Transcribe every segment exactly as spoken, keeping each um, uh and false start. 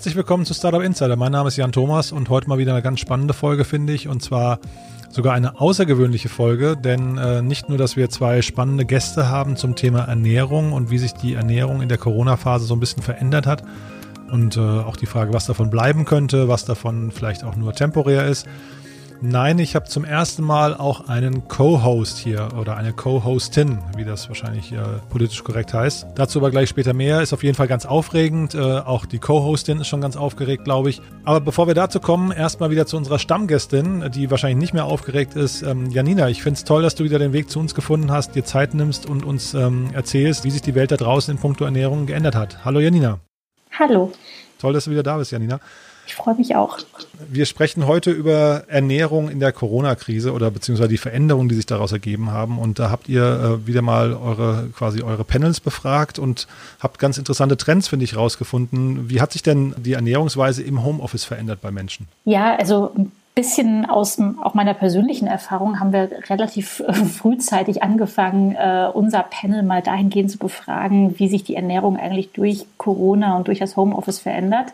Herzlich willkommen zu Startup Insider. Mein Name ist Jan Thomas und heute mal wieder eine ganz spannende Folge, finde ich. Und zwar sogar eine außergewöhnliche Folge, denn äh, nicht nur, dass wir zwei spannende Gäste haben zum Thema Ernährung und wie sich die Ernährung in der Corona-Phase so ein bisschen verändert hat und äh, auch die Frage, was davon bleiben könnte, was davon vielleicht auch nur temporär ist. Nein, ich habe zum ersten Mal auch einen Co-Host hier oder eine Co-Hostin, wie das wahrscheinlich äh, politisch korrekt heißt. Dazu aber gleich später mehr. Ist auf jeden Fall ganz aufregend. Äh, auch die Co-Hostin ist schon ganz aufgeregt, glaube ich. Aber bevor wir dazu kommen, erstmal wieder zu unserer Stammgästin, die wahrscheinlich nicht mehr aufgeregt ist. Ähm, Janina, ich finde es toll, dass du wieder den Weg zu uns gefunden hast, dir Zeit nimmst und uns ähm, erzählst, wie sich die Welt da draußen in puncto Ernährung geändert hat. Hallo Janina. Hallo. Toll, dass du wieder da bist, Janina. Ich freue mich auch. Wir sprechen heute über Ernährung in der Corona-Krise oder beziehungsweise die Veränderungen, die sich daraus ergeben haben. Und da habt ihr äh, wieder mal eure quasi eure Panels befragt und habt ganz interessante Trends, finde ich, rausgefunden. Wie hat sich denn die Ernährungsweise im Homeoffice verändert bei Menschen? Ja, also ein bisschen aus auch meiner persönlichen Erfahrung haben wir relativ frühzeitig angefangen, äh, unser Panel mal dahingehend zu befragen, wie sich die Ernährung eigentlich durch Corona und durch das Homeoffice verändert.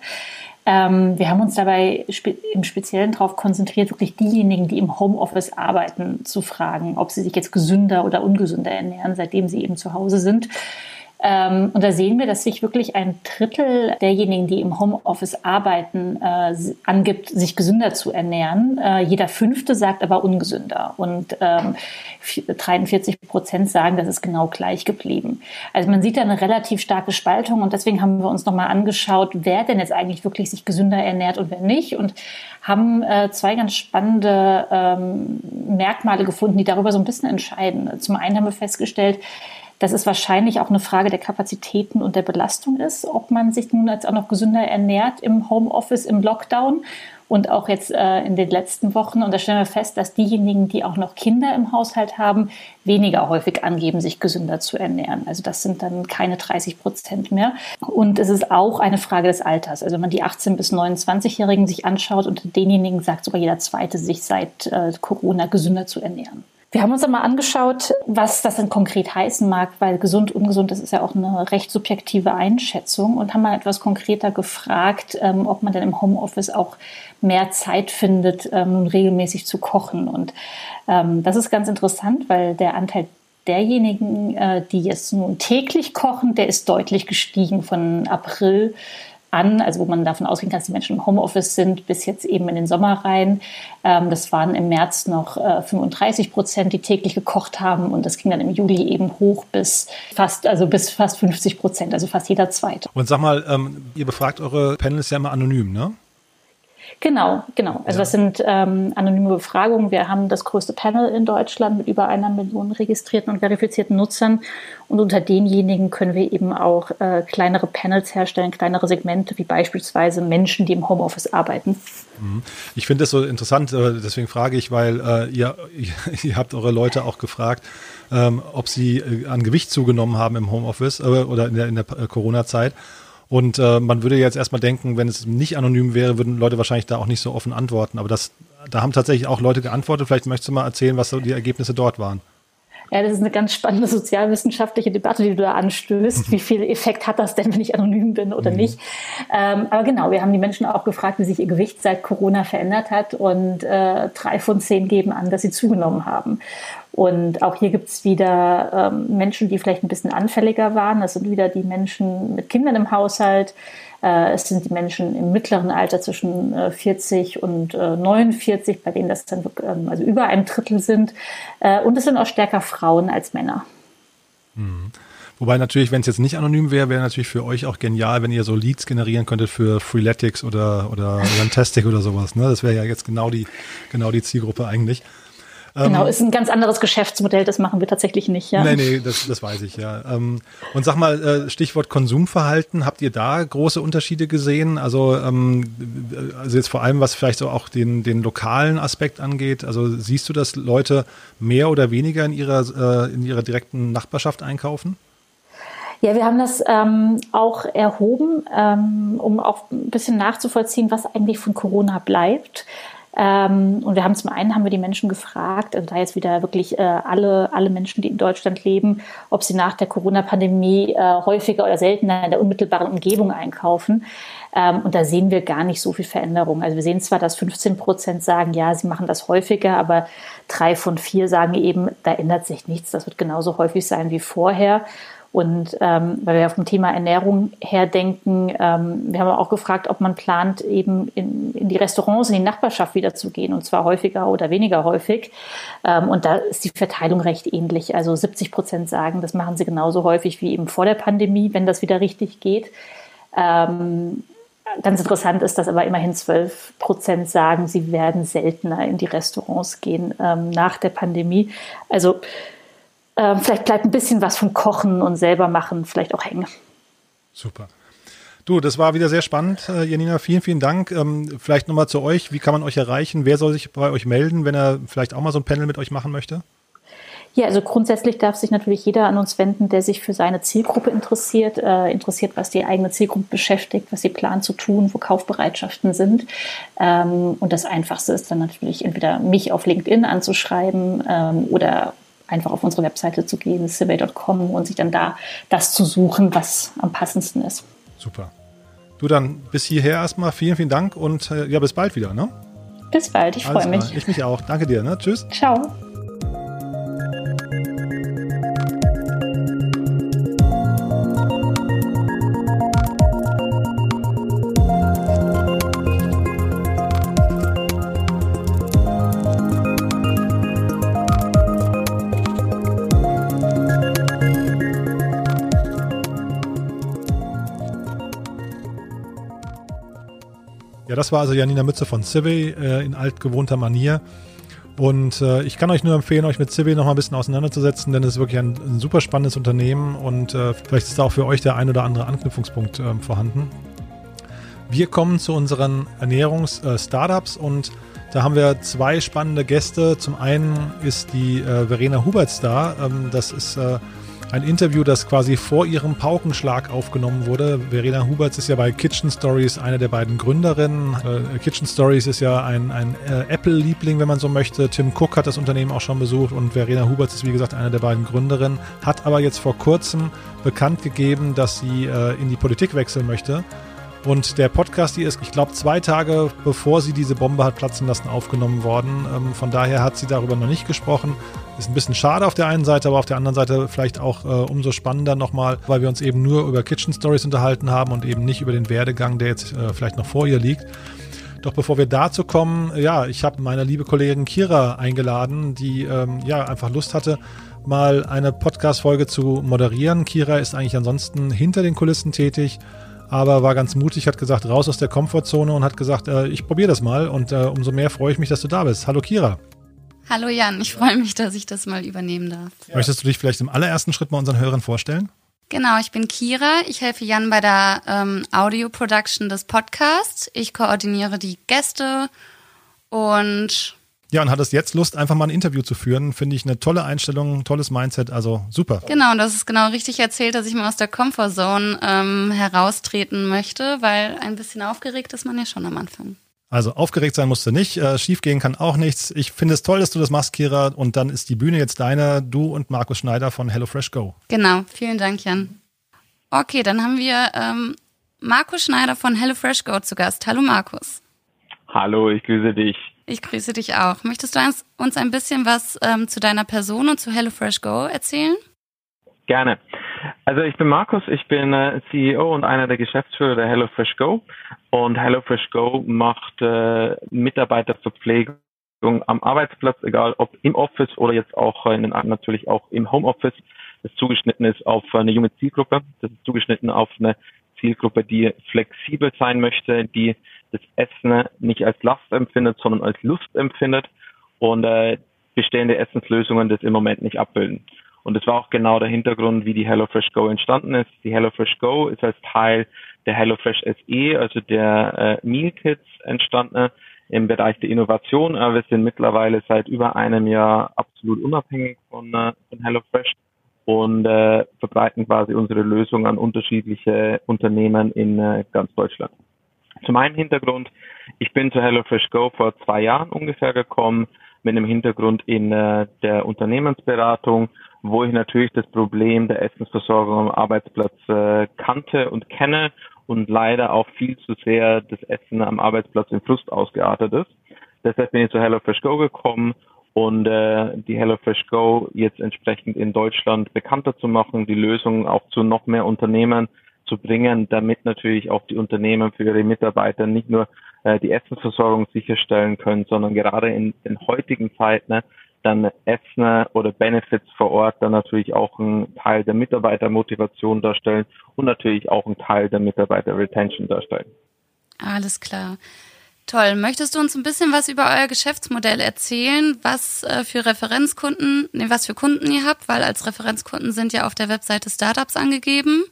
Ähm, wir haben uns dabei spe- im Speziellen darauf konzentriert, wirklich diejenigen, die im Homeoffice arbeiten, zu fragen, ob sie sich jetzt gesünder oder ungesünder ernähren, seitdem sie eben zu Hause sind. Ähm, und da sehen wir, dass sich wirklich ein Drittel derjenigen, die im Homeoffice arbeiten, äh, angibt, sich gesünder zu ernähren. Äh, jeder Fünfte sagt aber ungesünder. Und ähm, dreiundvierzig Prozent sagen, das ist genau gleich geblieben. Also man sieht da eine relativ starke Spaltung und deswegen haben wir uns nochmal angeschaut, wer denn jetzt eigentlich wirklich sich gesünder ernährt und wer nicht und haben äh, zwei ganz spannende ähm, Merkmale gefunden, die darüber so ein bisschen entscheiden. Zum einen haben wir festgestellt, dass es wahrscheinlich auch eine Frage der Kapazitäten und der Belastung ist, ob man sich nun jetzt auch noch gesünder ernährt im Homeoffice, im Lockdown. Und auch jetzt äh, in den letzten Wochen, und da stellen wir fest, dass diejenigen, die auch noch Kinder im Haushalt haben, weniger häufig angeben, sich gesünder zu ernähren. Also das sind dann keine dreißig Prozent mehr. Und es ist auch eine Frage des Alters. Also wenn man die achtzehn- bis neunundzwanzigjährigen sich anschaut, unter denjenigen sagt sogar jeder Zweite, sich seit äh, Corona gesünder zu ernähren. Wir haben uns einmal angeschaut, was das denn konkret heißen mag, weil gesund, ungesund, das ist ja auch eine recht subjektive Einschätzung und haben mal etwas konkreter gefragt, ähm, ob man denn im Homeoffice auch mehr Zeit findet, ähm, regelmäßig zu kochen. Und ähm, das ist ganz interessant, weil der Anteil derjenigen, äh, die jetzt nun täglich kochen, der ist deutlich gestiegen von April an, also wo man davon ausgehen kann, dass die Menschen im Homeoffice sind, bis jetzt eben in den Sommer rein. Ähm, das waren im März noch äh, fünfunddreißig Prozent, die täglich gekocht haben und das ging dann im Juli eben hoch bis fast, also bis fast fünfzig Prozent, also fast jeder Zweite. Und sag mal, ähm, ihr befragt eure Panels ja immer anonym, ne? Genau, genau. Also das sind ähm, anonyme Befragungen. Wir haben das größte Panel in Deutschland mit über einer Million registrierten und verifizierten Nutzern. Und unter denjenigen können wir eben auch äh, kleinere Panels herstellen, kleinere Segmente, wie beispielsweise Menschen, die im Homeoffice arbeiten. Ich finde das so interessant, deswegen frage ich, weil äh, ihr, ihr habt eure Leute auch gefragt, ähm, ob sie äh, an Gewicht zugenommen haben im Homeoffice äh, oder in der, in der Corona-Zeit. Und äh, man würde jetzt erstmal denken, wenn es nicht anonym wäre, würden Leute wahrscheinlich da auch nicht so offen antworten. Aber das, da haben tatsächlich auch Leute geantwortet. Vielleicht möchtest du mal erzählen, was so die Ergebnisse dort waren. Ja, das ist eine ganz spannende sozialwissenschaftliche Debatte, die du da anstößt. Wie viel Effekt hat das denn, wenn ich anonym bin oder mhm. nicht? Ähm, aber genau, wir haben die Menschen auch gefragt, wie sich ihr Gewicht seit Corona verändert hat. Und äh, drei von zehn geben an, dass sie zugenommen haben. Und auch hier gibt es wieder ähm, Menschen, die vielleicht ein bisschen anfälliger waren. Das sind wieder die Menschen mit Kindern im Haushalt. Äh, es sind die Menschen im mittleren Alter zwischen äh, vierzig und neunundvierzig, bei denen das dann ähm, also über einem Drittel sind. Äh, und es sind auch stärker Frauen als Männer. Mhm. Wobei natürlich, wenn es jetzt nicht anonym wäre, wäre natürlich für euch auch genial, wenn ihr so Leads generieren könntet für Freeletics oder, oder Fantastic oder sowas. Ne? Das wäre ja jetzt genau die, genau die Zielgruppe eigentlich. Genau, ist ein ganz anderes Geschäftsmodell, das machen wir tatsächlich nicht. Ja. Nee, nee, das, das weiß ich, ja. Und sag mal, Stichwort Konsumverhalten, habt ihr da große Unterschiede gesehen? Also, also jetzt vor allem, was vielleicht so auch den, den lokalen Aspekt angeht, also siehst du, dass Leute mehr oder weniger in ihrer, in ihrer direkten Nachbarschaft einkaufen? Ja, wir haben das ähm, auch erhoben, ähm, um auch ein bisschen nachzuvollziehen, was eigentlich von Corona bleibt. Ähm, und wir haben zum einen haben wir die Menschen gefragt, also da jetzt wieder wirklich äh, alle, alle Menschen, die in Deutschland leben, ob sie nach der Corona-Pandemie äh, häufiger oder seltener in der unmittelbaren Umgebung einkaufen. Ähm, und da sehen wir gar nicht so viel Veränderung. Also wir sehen zwar, dass fünfzehn Prozent sagen, ja, sie machen das häufiger, aber drei von vier sagen eben, da ändert sich nichts. Das wird genauso häufig sein wie vorher. Und ähm, weil wir auf dem Thema Ernährung herdenken, ähm, wir haben auch gefragt, ob man plant, eben in, in die Restaurants, in die Nachbarschaft wieder zu gehen, und zwar häufiger oder weniger häufig. Ähm, und da ist die Verteilung recht ähnlich. Also siebzig Prozent sagen, das machen sie genauso häufig wie eben vor der Pandemie, wenn das wieder richtig geht. Ähm, ganz interessant ist, dass aber immerhin zwölf Prozent sagen, sie werden seltener in die Restaurants gehen ähm, nach der Pandemie. Also vielleicht bleibt ein bisschen was vom Kochen und selber machen vielleicht auch hängen. Super. Du, das war wieder sehr spannend, Janina. Vielen, vielen Dank. Vielleicht nochmal zu euch. Wie kann man euch erreichen? Wer soll sich bei euch melden, wenn er vielleicht auch mal so ein Panel mit euch machen möchte? Ja, also grundsätzlich darf sich natürlich jeder an uns wenden, der sich für seine Zielgruppe interessiert, äh, interessiert, was die eigene Zielgruppe beschäftigt, was sie planen zu tun, wo Kaufbereitschaften sind. Ähm, und das Einfachste ist dann natürlich entweder mich auf LinkedIn anzuschreiben ähm, oder einfach auf unsere Webseite zu gehen, civey Punkt com, und sich dann da das zu suchen, was am passendsten ist. Super. Du, dann bis hierher erstmal. Vielen, vielen Dank und äh, ja, bis bald wieder, ne? Bis bald, ich freue mich. Ich mich auch. Danke dir, ne? Tschüss. Ciao. Das war also Janina Mütze von Civey äh, in altgewohnter Manier. Und äh, ich kann euch nur empfehlen, euch mit Civey noch mal ein bisschen auseinanderzusetzen, denn es ist wirklich ein, ein super spannendes Unternehmen und äh, vielleicht ist da auch für euch der ein oder andere Anknüpfungspunkt äh, vorhanden. Wir kommen zu unseren Ernährungs-Startups äh, und da haben wir zwei spannende Gäste. Zum einen ist die äh, Verena Hubertz da. Ähm, das ist äh, ein Interview, das quasi vor ihrem Paukenschlag aufgenommen wurde. Verena Hubertz ist ja bei Kitchen Stories eine der beiden Gründerinnen. Äh, Kitchen Stories ist ja ein, ein äh, Apple-Liebling, wenn man so möchte. Tim Cook hat das Unternehmen auch schon besucht und Verena Hubertz ist, wie gesagt, eine der beiden Gründerinnen, hat aber jetzt vor kurzem bekannt gegeben, dass sie äh, in die Politik wechseln möchte. Und der Podcast hier ist, ich glaube, zwei Tage bevor sie diese Bombe hat platzen lassen, aufgenommen worden. Ähm, von daher hat sie darüber noch nicht gesprochen. Ist ein bisschen schade auf der einen Seite, aber auf der anderen Seite vielleicht auch äh, umso spannender nochmal, weil wir uns eben nur über Kitchen Stories unterhalten haben und eben nicht über den Werdegang, der jetzt äh, vielleicht noch vor ihr liegt. Doch bevor wir dazu kommen, ja, ich habe meine liebe Kollegin Kira eingeladen, die ähm, ja einfach Lust hatte, mal eine Podcast-Folge zu moderieren. Kira ist eigentlich ansonsten hinter den Kulissen tätig, aber war ganz mutig, hat gesagt, raus aus der Komfortzone und hat gesagt, äh, ich probiere das mal und äh, umso mehr freue ich mich, dass du da bist. Hallo Kira. Hallo Jan, ich freue mich, dass ich das mal übernehmen darf. Ja. Möchtest du dich vielleicht im allerersten Schritt mal unseren Hörern vorstellen? Genau, ich bin Kira. Ich helfe Jan bei der ähm, Audio-Production des Podcasts. Ich koordiniere die Gäste und... Ja, und hattest jetzt Lust, einfach mal ein Interview zu führen. Finde ich eine tolle Einstellung, tolles Mindset, also super. Genau, und das ist genau richtig erzählt, dass ich mal aus der Comfortzone ähm, heraustreten möchte, weil ein bisschen aufgeregt ist man ja schon am Anfang. Also aufgeregt sein musst du nicht, äh, schief gehen kann auch nichts. Ich finde es toll, dass du das machst, Kira. Und dann ist die Bühne jetzt deine, du und Markus Schneider von HelloFresh Go. Genau, vielen Dank, Jan. Okay, dann haben wir ähm, Markus Schneider von HelloFresh Go zu Gast. Hallo Markus. Hallo, ich grüße dich. Ich grüße dich auch. Möchtest du uns ein bisschen was ähm, zu deiner Person und zu HelloFresh Go erzählen? Gerne. Also ich bin Markus, ich bin äh, C E O und einer der Geschäftsführer der HelloFresh Go. Und HelloFresh Go macht äh, Mitarbeiterverpflegung am Arbeitsplatz, egal ob im Office oder jetzt auch in den, natürlich auch im Homeoffice, das zugeschnitten ist auf eine junge Zielgruppe. Das ist zugeschnitten auf eine Zielgruppe, die flexibel sein möchte, die das Essen nicht als Last empfindet, sondern als Lust empfindet und äh, bestehende Essenslösungen das im Moment nicht abbilden. Und das war auch genau der Hintergrund, wie die HelloFresh Go entstanden ist. Die HelloFresh Go ist als Teil der HelloFresh S E, also der äh, Meal Kits, entstanden im Bereich der Innovation. Äh, wir sind mittlerweile seit über einem Jahr absolut unabhängig von, äh, von HelloFresh und äh, verbreiten quasi unsere Lösung an unterschiedliche Unternehmen in äh, ganz Deutschland. zu meinem Hintergrund. Ich bin zu HelloFresh Go vor zwei Jahren ungefähr gekommen, mit einem Hintergrund in äh, der Unternehmensberatung, wo ich natürlich das Problem der Essensversorgung am Arbeitsplatz äh, kannte und kenne und leider auch viel zu sehr das Essen am Arbeitsplatz in Frust ausgeartet ist. Deshalb bin ich zu HelloFresh Go gekommen und äh, die HelloFresh Go jetzt entsprechend in Deutschland bekannter zu machen, die Lösungen auch zu noch mehr Unternehmen zu bringen, damit natürlich auch die Unternehmen für ihre Mitarbeiter nicht nur äh, die Essensversorgung sicherstellen können, sondern gerade in den heutigen Zeiten ne, dann Essen oder Benefits vor Ort dann natürlich auch einen Teil der Mitarbeitermotivation darstellen und natürlich auch einen Teil der Mitarbeiterretention darstellen. Alles klar. Toll. Möchtest du uns ein bisschen was über euer Geschäftsmodell erzählen, was äh, für Referenzkunden, nee, was für Kunden ihr habt, weil als Referenzkunden sind ja auf der Webseite Startups angegeben.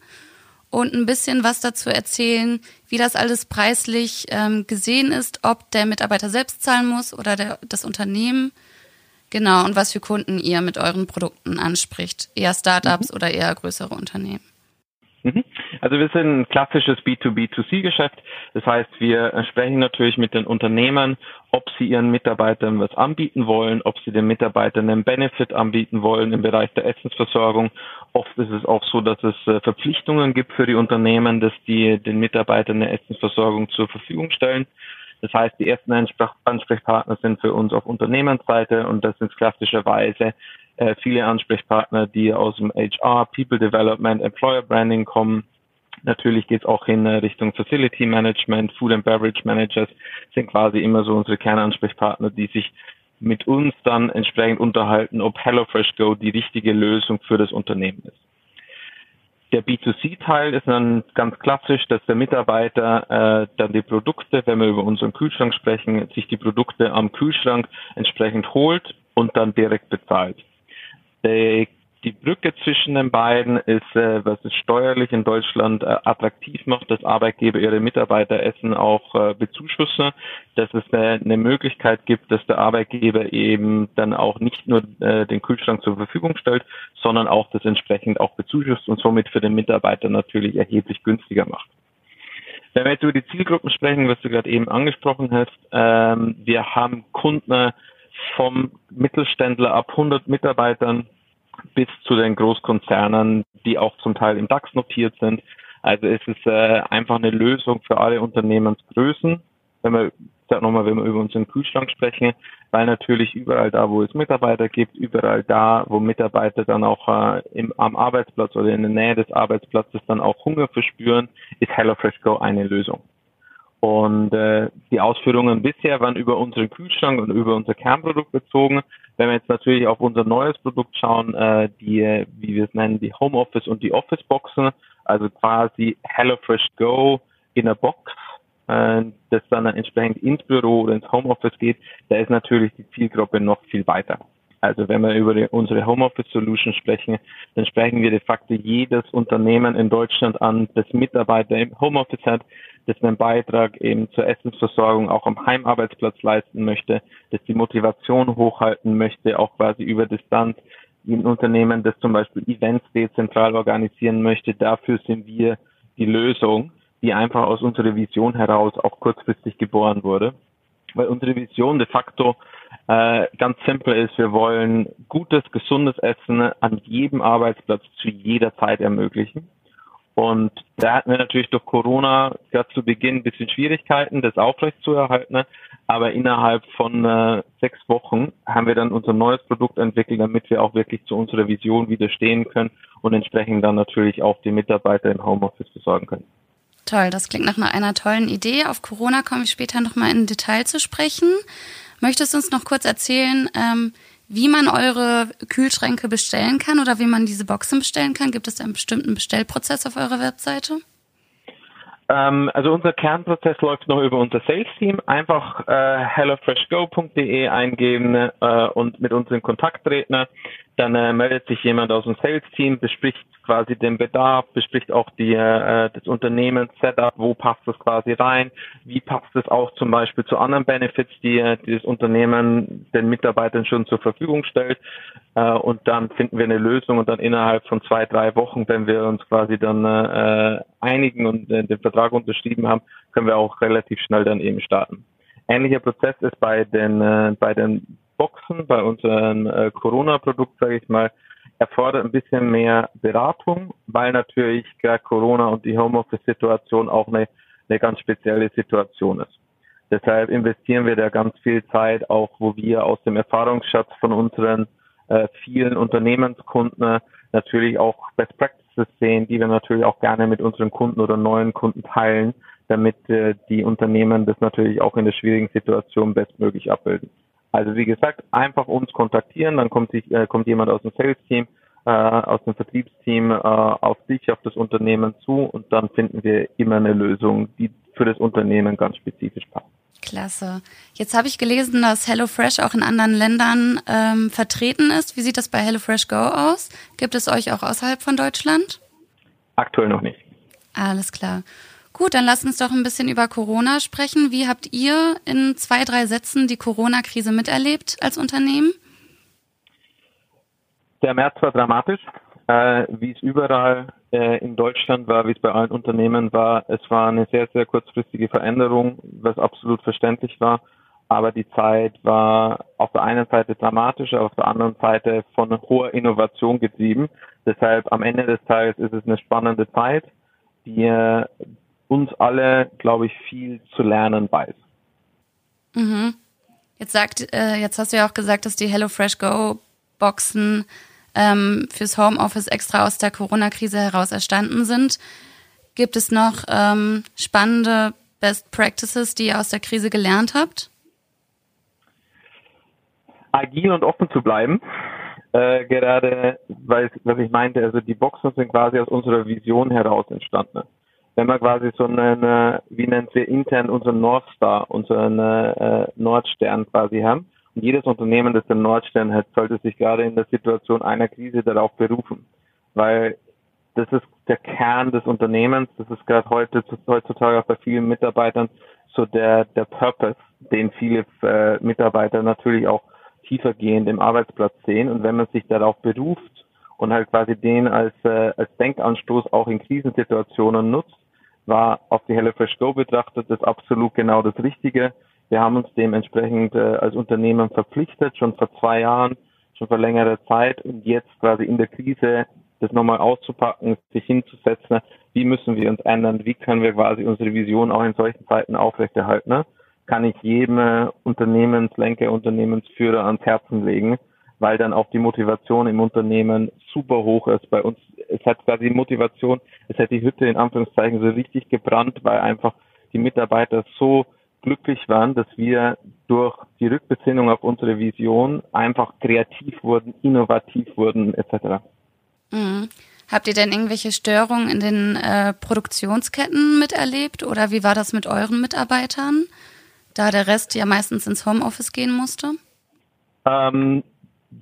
Und ein bisschen was dazu erzählen, wie das alles preislich ähm, gesehen ist, ob der Mitarbeiter selbst zahlen muss oder der, das Unternehmen. Genau, und was für Kunden ihr mit euren Produkten anspricht, eher Startups mhm. oder eher größere Unternehmen. Mhm. Also wir sind ein klassisches B zwei B zwei C-Geschäft. Das heißt, wir sprechen natürlich mit den Unternehmen, ob sie ihren Mitarbeitern was anbieten wollen, ob sie den Mitarbeitern einen Benefit anbieten wollen im Bereich der Essensversorgung. Oft ist es auch so, dass es Verpflichtungen gibt für die Unternehmen, dass die den Mitarbeitern eine Essensversorgung zur Verfügung stellen. Das heißt, die ersten Ansprechpartner sind für uns auf Unternehmensseite und das sind klassischerweise viele Ansprechpartner, die aus dem H R, People Development, Employer Branding kommen. Natürlich geht es auch in Richtung Facility Management, Food and Beverage Managers sind quasi immer so unsere Kernansprechpartner, die sich mit uns dann entsprechend unterhalten, ob HelloFresh Go die richtige Lösung für das Unternehmen ist. Der B zwei C-Teil ist dann ganz klassisch, dass der Mitarbeiter äh, dann die Produkte, wenn wir über unseren Kühlschrank sprechen, sich die Produkte am Kühlschrank entsprechend holt und dann direkt bezahlt. Die Die Brücke zwischen den beiden ist, äh, was es steuerlich in Deutschland äh, attraktiv macht, dass Arbeitgeber ihre Mitarbeiteressen auch äh, bezuschussen, dass es äh, eine Möglichkeit gibt, dass der Arbeitgeber eben dann auch nicht nur äh, den Kühlschrank zur Verfügung stellt, sondern auch das entsprechend auch bezuschusst und somit für den Mitarbeiter natürlich erheblich günstiger macht. Wenn wir jetzt über die Zielgruppen sprechen, was du gerade eben angesprochen hast, ähm, wir haben Kunden vom Mittelständler ab hundert Mitarbeitern bis zu den Großkonzernen, die auch zum Teil im DAX notiert sind. Also es ist äh, einfach eine Lösung für alle Unternehmensgrößen, wenn wir, ich sag nochmal, wenn wir über unseren Kühlschrank sprechen, weil natürlich überall da, wo es Mitarbeiter gibt, überall da, wo Mitarbeiter dann auch äh, im, am Arbeitsplatz oder in der Nähe des Arbeitsplatzes dann auch Hunger verspüren, ist HelloFresh Go eine Lösung. Und äh, die Ausführungen bisher waren über unseren Kühlschrank und über unser Kernprodukt bezogen. Wenn wir jetzt natürlich auf unser neues Produkt schauen, äh, die, wie wir es nennen, die Homeoffice und die Office-Boxen, also quasi HelloFresh Go in der Box, äh, das dann entsprechend ins Büro oder ins Homeoffice geht, da ist natürlich die Zielgruppe noch viel weiter. Also wenn wir über die, unsere Homeoffice-Solution sprechen, dann sprechen wir de facto jedes Unternehmen in Deutschland an, das Mitarbeiter im Homeoffice hat, das einen Beitrag eben zur Essensversorgung auch am Heimarbeitsplatz leisten möchte, das die Motivation hochhalten möchte, auch quasi über Distanz. Ein Unternehmen, das zum Beispiel Events dezentral organisieren möchte, dafür sind wir die Lösung, die einfach aus unserer Vision heraus auch kurzfristig geboren wurde. Weil unsere Vision de facto äh, ganz simpel ist, wir wollen gutes, gesundes Essen an jedem Arbeitsplatz zu jeder Zeit ermöglichen. Und da hatten wir natürlich durch Corona gerade zu Beginn ein bisschen Schwierigkeiten, das aufrechtzuerhalten. Aber innerhalb von äh, sechs Wochen haben wir dann unser neues Produkt entwickelt, damit wir auch wirklich zu unserer Vision widerstehen können und entsprechend dann natürlich auch die Mitarbeiter im Homeoffice versorgen können. Toll, das klingt nach einer tollen Idee. Auf Corona kommen wir später nochmal in Detail zu sprechen. Möchtest du uns noch kurz erzählen, ähm, wie man eure Kühlschränke bestellen kann oder wie man diese Boxen bestellen kann? Gibt es einen bestimmten Bestellprozess auf eurer Webseite? Ähm, also unser Kernprozess läuft noch über unser Sales-Team. Einfach äh, hellofreshgo punkt de eingeben äh, und mit uns in Kontakt treten. Dann äh, meldet sich jemand aus dem Sales-Team, bespricht quasi den Bedarf, bespricht auch die, äh, das Unternehmens-Setup, wo passt es quasi rein, wie passt es auch zum Beispiel zu anderen Benefits, die, die das Unternehmen den Mitarbeitern schon zur Verfügung stellt. äh, und dann finden wir eine Lösung und dann innerhalb von zwei, drei Wochen, wenn wir uns quasi dann äh, einigen und äh, den Vertrag unterschrieben haben, können wir auch relativ schnell dann eben starten. Ähnlicher Prozess ist bei den äh, bei den Boxen, bei unserem äh, Corona-Produkt, sage ich mal, erfordert ein bisschen mehr Beratung, weil natürlich gerade Corona und die Homeoffice-Situation auch eine, eine ganz spezielle Situation ist. Deshalb investieren wir da ganz viel Zeit, auch wo wir aus dem Erfahrungsschatz von unseren äh, vielen Unternehmenskunden natürlich auch Best Practices sehen, die wir natürlich auch gerne mit unseren Kunden oder neuen Kunden teilen, damit äh, die Unternehmen das natürlich auch in der schwierigen Situation bestmöglich abbilden. Also wie gesagt, einfach uns kontaktieren, dann kommt, sich, äh, kommt jemand aus dem Sales-Team, äh, aus dem Vertriebsteam äh, auf dich, auf das Unternehmen zu und dann finden wir immer eine Lösung, die für das Unternehmen ganz spezifisch passt. Klasse. Jetzt habe ich gelesen, dass HelloFresh auch in anderen Ländern ähm, vertreten ist. Wie sieht das bei HelloFresh Go aus? Gibt es euch auch außerhalb von Deutschland? Aktuell noch nicht. Alles klar. Gut, dann lasst uns doch ein bisschen über Corona sprechen. Wie habt ihr in zwei, drei Sätzen die Corona-Krise miterlebt als Unternehmen? Der März war dramatisch, äh, wie es überall äh, in Deutschland war, wie es bei allen Unternehmen war. Es war eine sehr, sehr kurzfristige Veränderung, was absolut verständlich war. Aber die Zeit war auf der einen Seite dramatisch, auf der anderen Seite von hoher Innovation getrieben. Deshalb am Ende des Tages ist es eine spannende Zeit, die äh, uns alle, glaube ich, viel zu lernen weiß. Mhm. Jetzt sagt, äh, jetzt hast du ja auch gesagt, dass die HelloFresh Go Boxen ähm, fürs Homeoffice extra aus der Corona-Krise heraus erstanden sind. Gibt es noch ähm, spannende Best Practices, die ihr aus der Krise gelernt habt? Agil und offen zu bleiben. Äh, gerade, weil, was ich meinte, also die Boxen sind quasi aus unserer Vision heraus entstanden. Wenn man quasi so einen, wie nennen wir intern unseren North Star, unseren äh, Nordstern quasi haben. Und jedes Unternehmen, das den Nordstern hat, sollte sich gerade in der Situation einer Krise darauf berufen. Weil das ist der Kern des Unternehmens, das ist gerade heute heutzutage auch bei vielen Mitarbeitern so der, der Purpose, den viele äh, Mitarbeiter natürlich auch tiefergehend im Arbeitsplatz sehen. Und wenn man sich darauf beruft und halt quasi den als, äh, als Denkanstoß auch in Krisensituationen nutzt, war auf die HelloFresh Go betrachtet das absolut genau das Richtige. Wir haben uns dementsprechend äh, als Unternehmen verpflichtet, schon vor zwei Jahren, schon vor längerer Zeit und jetzt quasi in der Krise das nochmal auszupacken, sich hinzusetzen, wie müssen wir uns ändern, wie können wir quasi unsere Vision auch in solchen Zeiten aufrechterhalten. Ne? Kann ich jedem äh, Unternehmenslenker, Unternehmensführer ans Herzen legen, weil dann auch die Motivation im Unternehmen super hoch ist. Bei uns, es hat quasi Motivation, es hat die Hütte in Anführungszeichen so richtig gebrannt, weil einfach die Mitarbeiter so glücklich waren, dass wir durch die Rückbesinnung auf unsere Vision einfach kreativ wurden, innovativ wurden et cetera. Mhm. Habt ihr denn irgendwelche Störungen in den äh, Produktionsketten miterlebt oder wie war das mit euren Mitarbeitern, da der Rest ja meistens ins Homeoffice gehen musste? Ähm,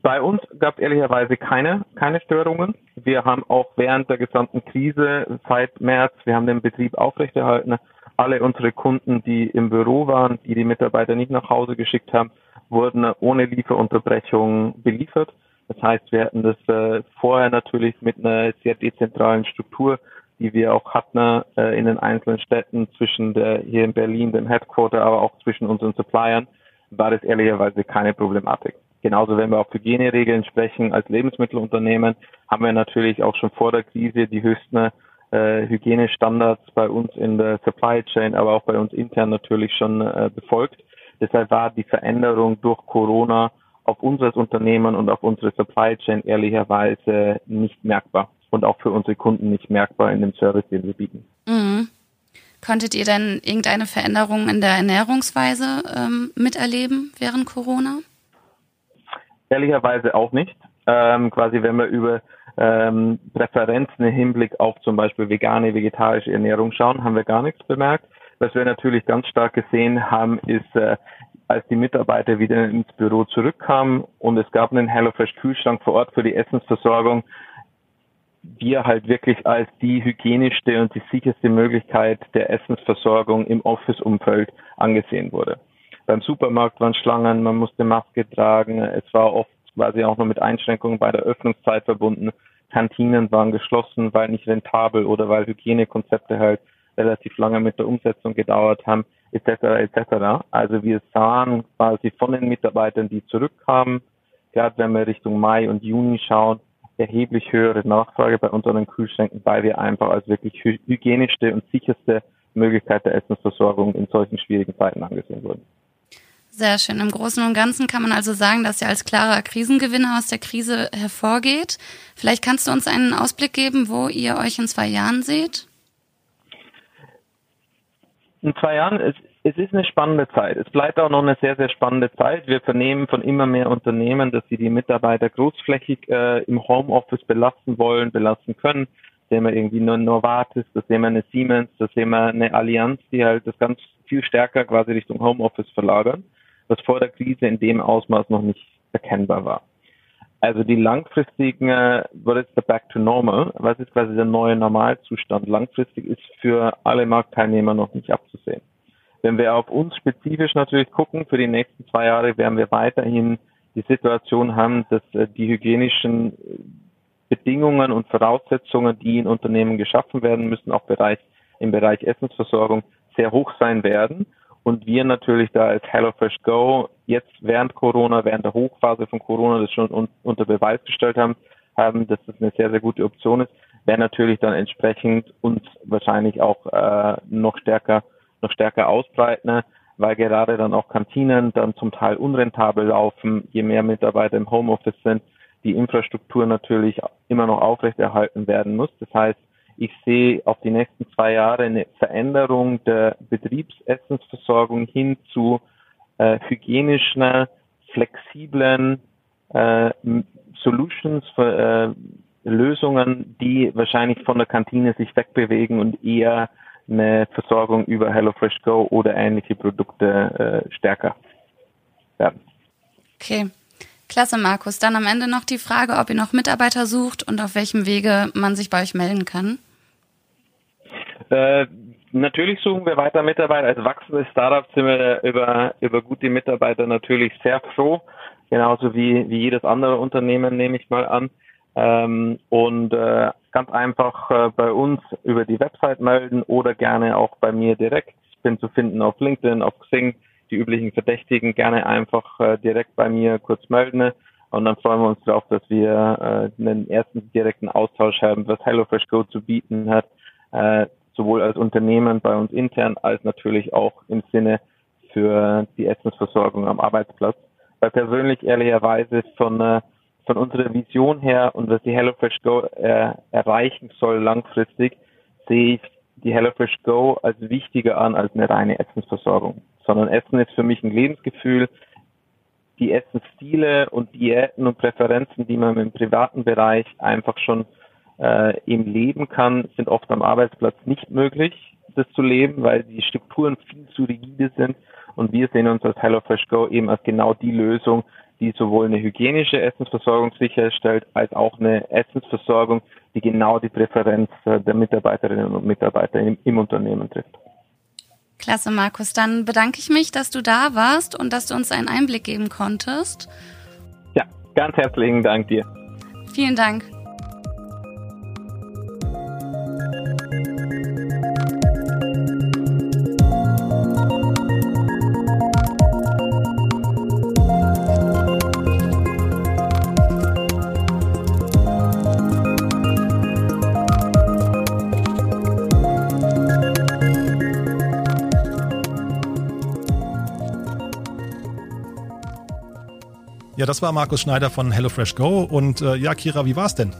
Bei uns gab es ehrlicherweise keine, keine Störungen. Wir haben auch während der gesamten Krise seit März, wir haben den Betrieb aufrechterhalten. Alle unsere Kunden, die im Büro waren, die die Mitarbeiter nicht nach Hause geschickt haben, wurden ohne Lieferunterbrechung beliefert. Das heißt, wir hatten das äh, vorher natürlich mit einer sehr dezentralen Struktur, die wir auch hatten äh, in den einzelnen Städten, zwischen der, hier in Berlin, dem Headquarter, aber auch zwischen unseren Suppliern, war das ehrlicherweise keine Problematik. Genauso, wenn wir auf Hygieneregeln sprechen, als Lebensmittelunternehmen haben wir natürlich auch schon vor der Krise die höchsten äh, Hygienestandards bei uns in der Supply Chain, aber auch bei uns intern natürlich schon äh, befolgt. Deshalb war die Veränderung durch Corona auf unser Unternehmen und auf unsere Supply Chain ehrlicherweise nicht merkbar und auch für unsere Kunden nicht merkbar in dem Service, den wir bieten. Mhm. Konntet ihr denn irgendeine Veränderung in der Ernährungsweise ähm, miterleben während Corona? Ehrlicherweise auch nicht. Ähm, quasi, wenn wir über ähm, Präferenzen im Hinblick auf zum Beispiel vegane, vegetarische Ernährung schauen, haben wir gar nichts bemerkt. Was wir natürlich ganz stark gesehen haben, ist, äh, als die Mitarbeiter wieder ins Büro zurückkamen und es gab einen HelloFresh-Kühlschrank vor Ort für die Essensversorgung, wir halt wirklich als die hygienischste und die sicherste Möglichkeit der Essensversorgung im Office-Umfeld angesehen wurde. Beim Supermarkt waren Schlangen, man musste Maske tragen, es war oft weil sie auch nur mit Einschränkungen bei der Öffnungszeit verbunden. Kantinen waren geschlossen, weil nicht rentabel oder weil Hygienekonzepte halt relativ lange mit der Umsetzung gedauert haben, et cetera et cetera. Also wir sahen quasi von den Mitarbeitern, die zurückkamen, gerade wenn wir Richtung Mai und Juni schauen, erheblich höhere Nachfrage bei unseren Kühlschränken, weil wir einfach als wirklich hygienischste und sicherste Möglichkeit der Essensversorgung in solchen schwierigen Zeiten angesehen wurden. Sehr schön. Im Großen und Ganzen kann man also sagen, dass ihr als klarer Krisengewinner aus der Krise hervorgeht. Vielleicht kannst du uns einen Ausblick geben, wo ihr euch in zwei Jahren seht? In zwei Jahren, es, es ist eine spannende Zeit. Es bleibt auch noch eine sehr, sehr spannende Zeit. Wir vernehmen von immer mehr Unternehmen, dass sie die Mitarbeiter großflächig äh, im Homeoffice belasten wollen, belasten können. Da sehen wir irgendwie eine Novartis, da sehen wir eine Siemens, da sehen wir eine Allianz, die halt das ganz viel stärker quasi Richtung Homeoffice verlagern, was vor der Krise in dem Ausmaß noch nicht erkennbar war. Also die langfristigen, what is the back to normal, was ist quasi der neue Normalzustand? Langfristig ist für alle Marktteilnehmer noch nicht abzusehen. Wenn wir auf uns spezifisch natürlich gucken, für die nächsten zwei Jahre werden wir weiterhin die Situation haben, dass die hygienischen Bedingungen und Voraussetzungen, die in Unternehmen geschaffen werden müssen, auch Bereich, im Bereich Essensversorgung, sehr hoch sein werden. Und wir natürlich da als HelloFresh Go jetzt während Corona, während der Hochphase von Corona das schon un- unter Beweis gestellt haben, haben, dass das eine sehr, sehr gute Option ist, werden natürlich dann entsprechend uns wahrscheinlich auch äh, noch stärker noch stärker ausbreiten, weil gerade dann auch Kantinen dann zum Teil unrentabel laufen, je mehr Mitarbeiter im Homeoffice sind, die Infrastruktur natürlich immer noch aufrechterhalten werden muss. Das heißt, ich sehe auf die nächsten zwei Jahre eine Veränderung der Betriebsessensversorgung hin zu äh, hygienischen, flexiblen äh, Solutions, für, äh, Lösungen, die wahrscheinlich von der Kantine sich wegbewegen und eher eine Versorgung über HelloFresh Go oder ähnliche Produkte äh, stärker werden. Okay. Klasse, Markus. Dann am Ende noch die Frage, ob ihr noch Mitarbeiter sucht und auf welchem Wege man sich bei euch melden kann. Äh, natürlich suchen wir weiter Mitarbeiter. Als wachsendes Startup sind wir über, über gute Mitarbeiter natürlich sehr froh. Genauso wie, wie jedes andere Unternehmen, nehme ich mal an. Ähm, und äh, ganz einfach äh, bei uns über die Website melden oder gerne auch bei mir direkt. Ich bin zu finden auf LinkedIn, auf Xing. Die üblichen Verdächtigen gerne einfach äh, direkt bei mir kurz melden und dann freuen wir uns darauf, dass wir äh, einen ersten direkten Austausch haben, was HelloFresh Go zu bieten hat, äh, sowohl als Unternehmen bei uns intern als natürlich auch im Sinne für die Essensversorgung am Arbeitsplatz. Weil persönlich ehrlicherweise von, äh, von unserer Vision her und was die HelloFresh Go äh, erreichen soll langfristig, sehe ich die HelloFresh Go als wichtiger an als eine reine Essensversorgung. Sondern Essen ist für mich ein Lebensgefühl. Die Essensstile und Diäten und Präferenzen, die man im privaten Bereich einfach schon äh, eben leben kann, sind oft am Arbeitsplatz nicht möglich, das zu leben, weil die Strukturen viel zu rigide sind. Und wir sehen uns als HelloFresh Go eben als genau die Lösung, die sowohl eine hygienische Essensversorgung sicherstellt, als auch eine Essensversorgung, die genau die Präferenz der Mitarbeiterinnen und Mitarbeiter im, im Unternehmen trifft. Klasse, Markus. Dann bedanke ich mich, dass du da warst und dass du uns einen Einblick geben konntest. Ja, ganz herzlichen Dank dir. Vielen Dank. Ja, das war Markus Schneider von HelloFresh Go und äh, ja, Kira, wie war's denn?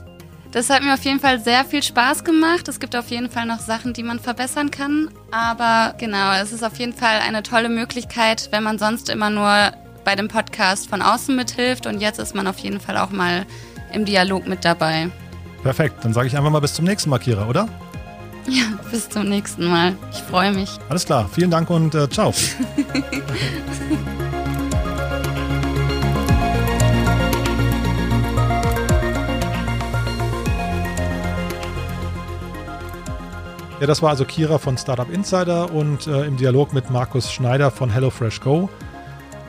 Das hat mir auf jeden Fall sehr viel Spaß gemacht. Es gibt auf jeden Fall noch Sachen, die man verbessern kann, aber genau, es ist auf jeden Fall eine tolle Möglichkeit, wenn man sonst immer nur bei dem Podcast von außen mithilft und jetzt ist man auf jeden Fall auch mal im Dialog mit dabei. Perfekt, dann sage ich einfach mal bis zum nächsten Mal, Kira, oder? Ja, bis zum nächsten Mal. Ich freue mich. Alles klar, vielen Dank und äh, ciao. Ja, das war also Kira von Startup Insider und äh, im Dialog mit Markus Schneider von HelloFresh Go.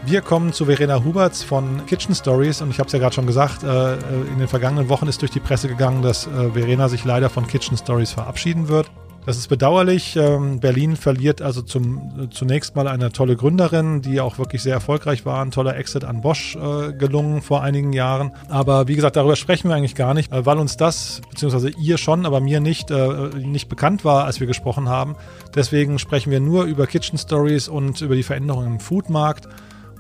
Wir kommen zu Verena Hubertz von Kitchen Stories und ich habe es ja gerade schon gesagt, äh, in den vergangenen Wochen ist durch die Presse gegangen, dass äh, Verena sich leider von Kitchen Stories verabschieden wird. Das ist bedauerlich. Ähm, Berlin verliert also zum, äh, zunächst mal eine tolle Gründerin, die auch wirklich sehr erfolgreich war. Ein toller Exit an Bosch äh, gelungen vor einigen Jahren. Aber wie gesagt, darüber sprechen wir eigentlich gar nicht, äh, weil uns das, beziehungsweise ihr schon, aber mir nicht, äh, nicht bekannt war, als wir gesprochen haben. Deswegen sprechen wir nur über Kitchen Stories und über die Veränderungen im Foodmarkt.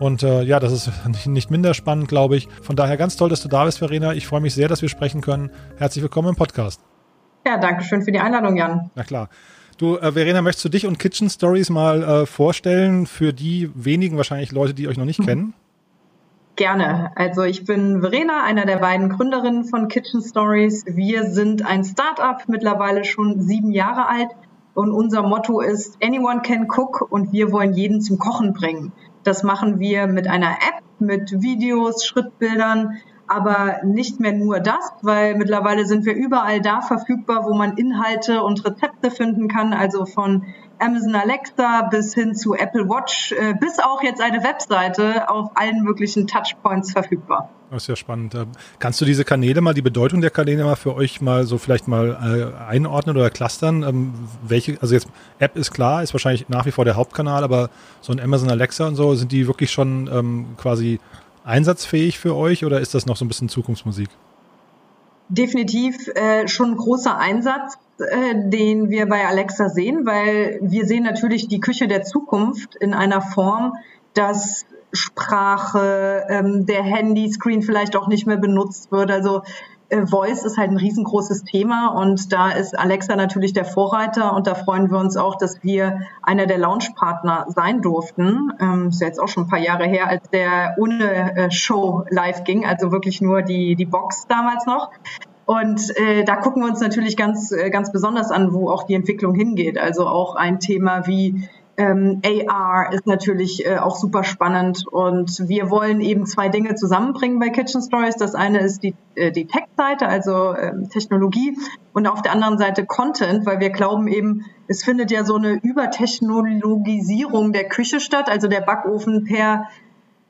Und äh, ja, das ist nicht minder spannend, glaube ich. Von daher ganz toll, dass du da bist, Verena. Ich freue mich sehr, dass wir sprechen können. Herzlich willkommen im Podcast. Ja, danke schön für die Einladung, Jan. Na klar. Du, äh, Verena, möchtest du dich und Kitchen Stories mal äh, vorstellen für die wenigen wahrscheinlich Leute, die euch noch nicht mhm. kennen? Gerne. Also ich bin Verena, einer der beiden Gründerinnen von Kitchen Stories. Wir sind ein Startup, mittlerweile schon sieben Jahre alt. Und unser Motto ist, anyone can cook, und wir wollen jeden zum Kochen bringen. Das machen wir mit einer App, mit Videos, Schrittbildern, aber nicht mehr nur das, weil mittlerweile sind wir überall da verfügbar, wo man Inhalte und Rezepte finden kann, also von Amazon Alexa bis hin zu Apple Watch, bis auch jetzt eine Webseite auf allen möglichen Touchpoints verfügbar. Das ist ja spannend. Kannst du diese Kanäle mal, die Bedeutung der Kanäle mal für euch mal so vielleicht mal einordnen oder clustern? Welche, also jetzt App ist klar, ist wahrscheinlich nach wie vor der Hauptkanal, aber so ein Amazon Alexa und so, sind die wirklich schon ähm, quasi einsatzfähig für euch oder ist das noch so ein bisschen Zukunftsmusik? Definitiv äh, schon ein großer Einsatz, äh, den wir bei Alexa sehen, weil wir sehen natürlich die Küche der Zukunft in einer Form, dass Sprache, ähm, der Handyscreen vielleicht auch nicht mehr benutzt wird. Also äh, Voice ist halt ein riesengroßes Thema und da ist Alexa natürlich der Vorreiter und da freuen wir uns auch, dass wir einer der Launchpartner sein durften. Ähm, ist ja jetzt auch schon ein paar Jahre her, als der ohne äh, Show live ging, also wirklich nur die, die Box damals noch. Und äh, da gucken wir uns natürlich ganz, äh, ganz besonders an, wo auch die Entwicklung hingeht. Also auch ein Thema wie Ähm, A R ist natürlich äh, auch super spannend und wir wollen eben zwei Dinge zusammenbringen bei Kitchen Stories. Das eine ist die, äh, die Tech-Seite, also ähm, Technologie, und auf der anderen Seite Content, weil wir glauben eben, es findet ja so eine Übertechnologisierung der Küche statt, also der Backofen per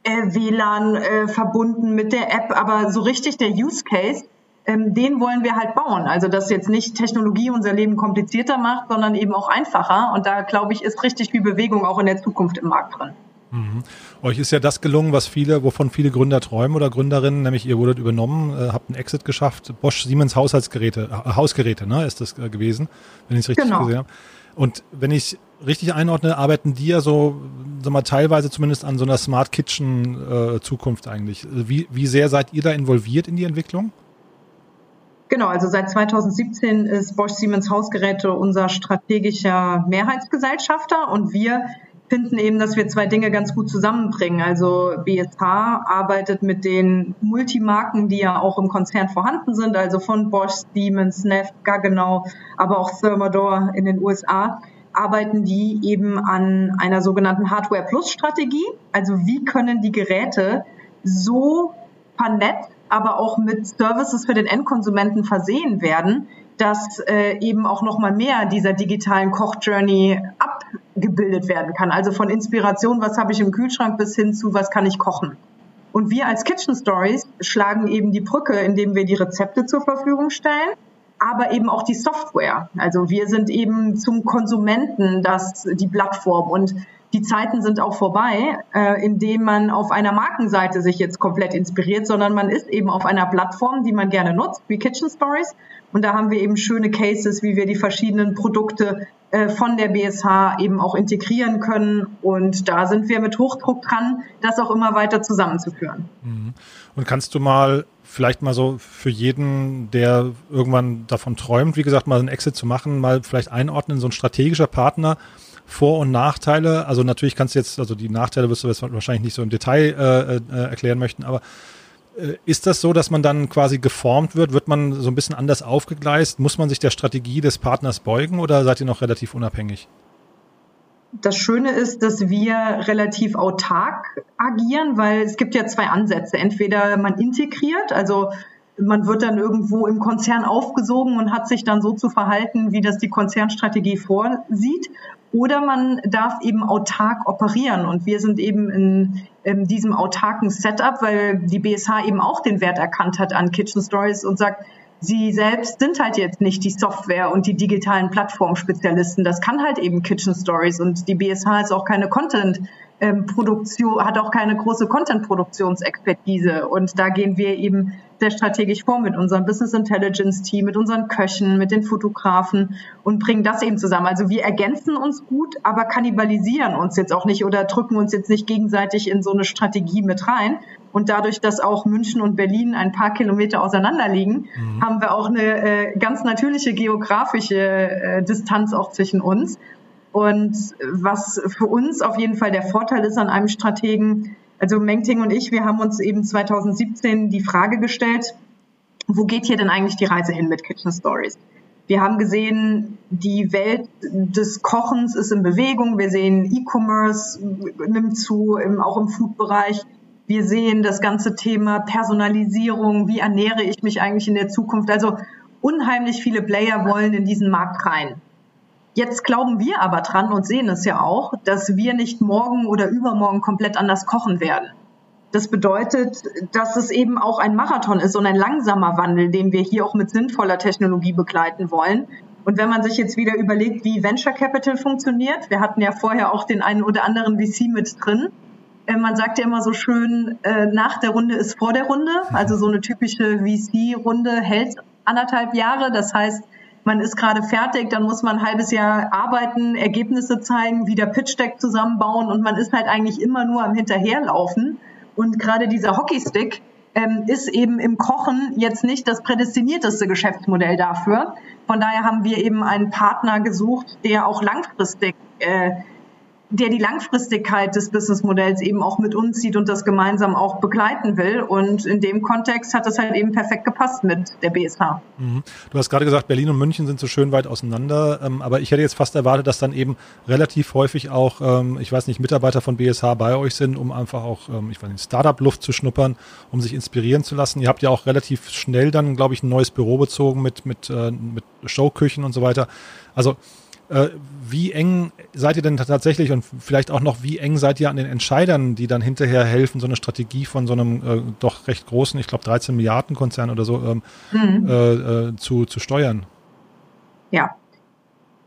äh, W L A N äh, verbunden mit der App, aber so richtig der Use Case, Ähm, den wollen wir halt bauen. Also dass jetzt nicht Technologie unser Leben komplizierter macht, sondern eben auch einfacher. Und da, glaube ich, ist richtig viel Bewegung auch in der Zukunft im Markt drin. Mhm. Euch ist ja das gelungen, was viele, wovon viele Gründer träumen oder Gründerinnen, nämlich ihr wurdet übernommen, äh, habt einen Exit geschafft. Bosch Siemens Haushaltsgeräte, äh, Hausgeräte, ne, ist das äh, gewesen, wenn ich es richtig genau gesehen habe. Und wenn ich richtig einordne, arbeiten die ja so, sag mal, teilweise zumindest an so einer Smart Kitchen äh, Zukunft eigentlich. Wie, wie sehr seid ihr da involviert in die Entwicklung? Genau, also seit zweitausendsiebzehn ist Bosch Siemens Hausgeräte unser strategischer Mehrheitsgesellschafter und wir finden eben, dass wir zwei Dinge ganz gut zusammenbringen. Also B S H arbeitet mit den Multimarken, die ja auch im Konzern vorhanden sind, also von Bosch, Siemens, Neff, Gaggenau, aber auch Thermador in den U S A, arbeiten die eben an einer sogenannten Hardware-Plus-Strategie. Also wie können die Geräte so vernetzt, aber auch mit Services für den Endkonsumenten versehen werden, dass äh, eben auch nochmal mehr dieser digitalen Koch-Journey abgebildet werden kann. Also von Inspiration, was habe ich im Kühlschrank, bis hin zu, was kann ich kochen. Und wir als Kitchen Stories schlagen eben die Brücke, indem wir die Rezepte zur Verfügung stellen, aber eben auch die Software. Also wir sind eben zum Konsumenten das, die Plattform und die Zeiten sind auch vorbei, äh, indem man auf einer Markenseite sich jetzt komplett inspiriert, sondern man ist eben auf einer Plattform, die man gerne nutzt, wie Kitchen Stories. Und da haben wir eben schöne Cases, wie wir die verschiedenen Produkte äh, von der B S H eben auch integrieren können. Und da sind wir mit Hochdruck dran, das auch immer weiter zusammenzuführen. Und kannst du mal vielleicht mal so für jeden, der irgendwann davon träumt, wie gesagt, mal einen Exit zu machen, mal vielleicht einordnen, so ein strategischer Partner, Vor- und Nachteile, also natürlich kannst du jetzt, also die Nachteile wirst du jetzt wahrscheinlich nicht so im Detail äh, äh, erklären möchten, aber äh, ist das so, dass man dann quasi geformt wird? Wird man so ein bisschen anders aufgegleist? Muss man sich der Strategie des Partners beugen oder seid ihr noch relativ unabhängig? Das Schöne ist, dass wir relativ autark agieren, weil es gibt ja zwei Ansätze. Entweder man integriert, also man wird dann irgendwo im Konzern aufgesogen und hat sich dann so zu verhalten, wie das die Konzernstrategie vorsieht. Oder man darf eben autark operieren. Und wir sind eben in, in diesem autarken Setup, weil die B S H eben auch den Wert erkannt hat an Kitchen Stories und sagt, sie selbst sind halt jetzt nicht die Software- und die digitalen Plattformspezialisten. Das kann halt eben Kitchen Stories. Und die B S H ist auch keine Content-Produktion, hat auch keine große Content-Produktionsexpertise. Und da gehen wir eben sehr strategisch vor mit unserem Business Intelligence-Team, mit unseren Köchen, mit den Fotografen und bringen das eben zusammen. Also wir ergänzen uns gut, aber kannibalisieren uns jetzt auch nicht oder drücken uns jetzt nicht gegenseitig in so eine Strategie mit rein. Und dadurch, dass auch München und Berlin ein paar Kilometer auseinander liegen, mhm. haben wir auch eine äh, ganz natürliche geografische äh, Distanz auch zwischen uns. Und was für uns auf jeden Fall der Vorteil ist an einem Strategen, also Mengting und ich, wir haben uns eben zwanzig siebzehn die Frage gestellt, wo geht hier denn eigentlich die Reise hin mit Kitchen Stories? Wir haben gesehen, die Welt des Kochens ist in Bewegung. Wir sehen, E-Commerce nimmt zu, im, auch im Food-Bereich. Wir sehen das ganze Thema Personalisierung, wie ernähre ich mich eigentlich in der Zukunft. Also unheimlich viele Player wollen in diesen Markt rein. Jetzt glauben wir aber dran und sehen es ja auch, dass wir nicht morgen oder übermorgen komplett anders kochen werden. Das bedeutet, dass es eben auch ein Marathon ist und ein langsamer Wandel, den wir hier auch mit sinnvoller Technologie begleiten wollen. Und wenn man sich jetzt wieder überlegt, wie Venture Capital funktioniert, wir hatten ja vorher auch den einen oder anderen V C mit drin, man sagt ja immer so schön, nach der Runde ist vor der Runde. Also so eine typische V C-Runde hält anderthalb Jahre. Das heißt, man ist gerade fertig, dann muss man ein halbes Jahr arbeiten, Ergebnisse zeigen, wieder Pitch-Deck zusammenbauen und man ist halt eigentlich immer nur am Hinterherlaufen. Und gerade dieser Hockeystick ähm, ist eben im Kochen jetzt nicht das prädestinierteste Geschäftsmodell dafür. Von daher haben wir eben einen Partner gesucht, der auch langfristig äh, der die Langfristigkeit des Businessmodells eben auch mit uns sieht und das gemeinsam auch begleiten will. Und in dem Kontext hat das halt eben perfekt gepasst mit der B S H. Mhm. Du hast gerade gesagt, Berlin und München sind so schön weit auseinander. Ähm, aber ich hätte jetzt fast erwartet, dass dann eben relativ häufig auch, ähm, ich weiß nicht, Mitarbeiter von B S H bei euch sind, um einfach auch, ähm, ich weiß nicht, Startup-Luft zu schnuppern, um sich inspirieren zu lassen. Ihr habt ja auch relativ schnell dann, glaube ich, ein neues Büro bezogen mit, mit, äh, mit Showküchen und so weiter. Also, wie eng seid ihr denn tatsächlich und vielleicht auch noch, wie eng seid ihr an den Entscheidern, die dann hinterher helfen, so eine Strategie von so einem äh, doch recht großen, ich glaube dreizehn Milliarden Konzern oder so, ähm, mhm. äh, äh, zu, zu steuern? Ja,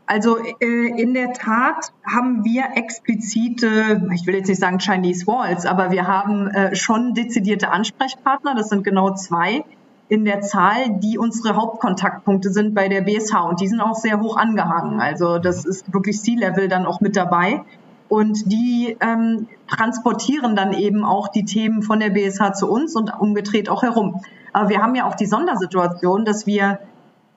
also äh, in der Tat haben wir explizite, ich will jetzt nicht sagen Chinese Walls, aber wir haben äh, schon dezidierte Ansprechpartner, das sind genau zwei in der Zahl, die unsere Hauptkontaktpunkte sind bei der B S H. Und die sind auch sehr hoch angehangen. Also das ist wirklich C-Level dann auch mit dabei. Und die ähm, transportieren dann eben auch die Themen von der B S H zu uns und umgedreht auch herum. Aber wir haben ja auch die Sondersituation, dass wir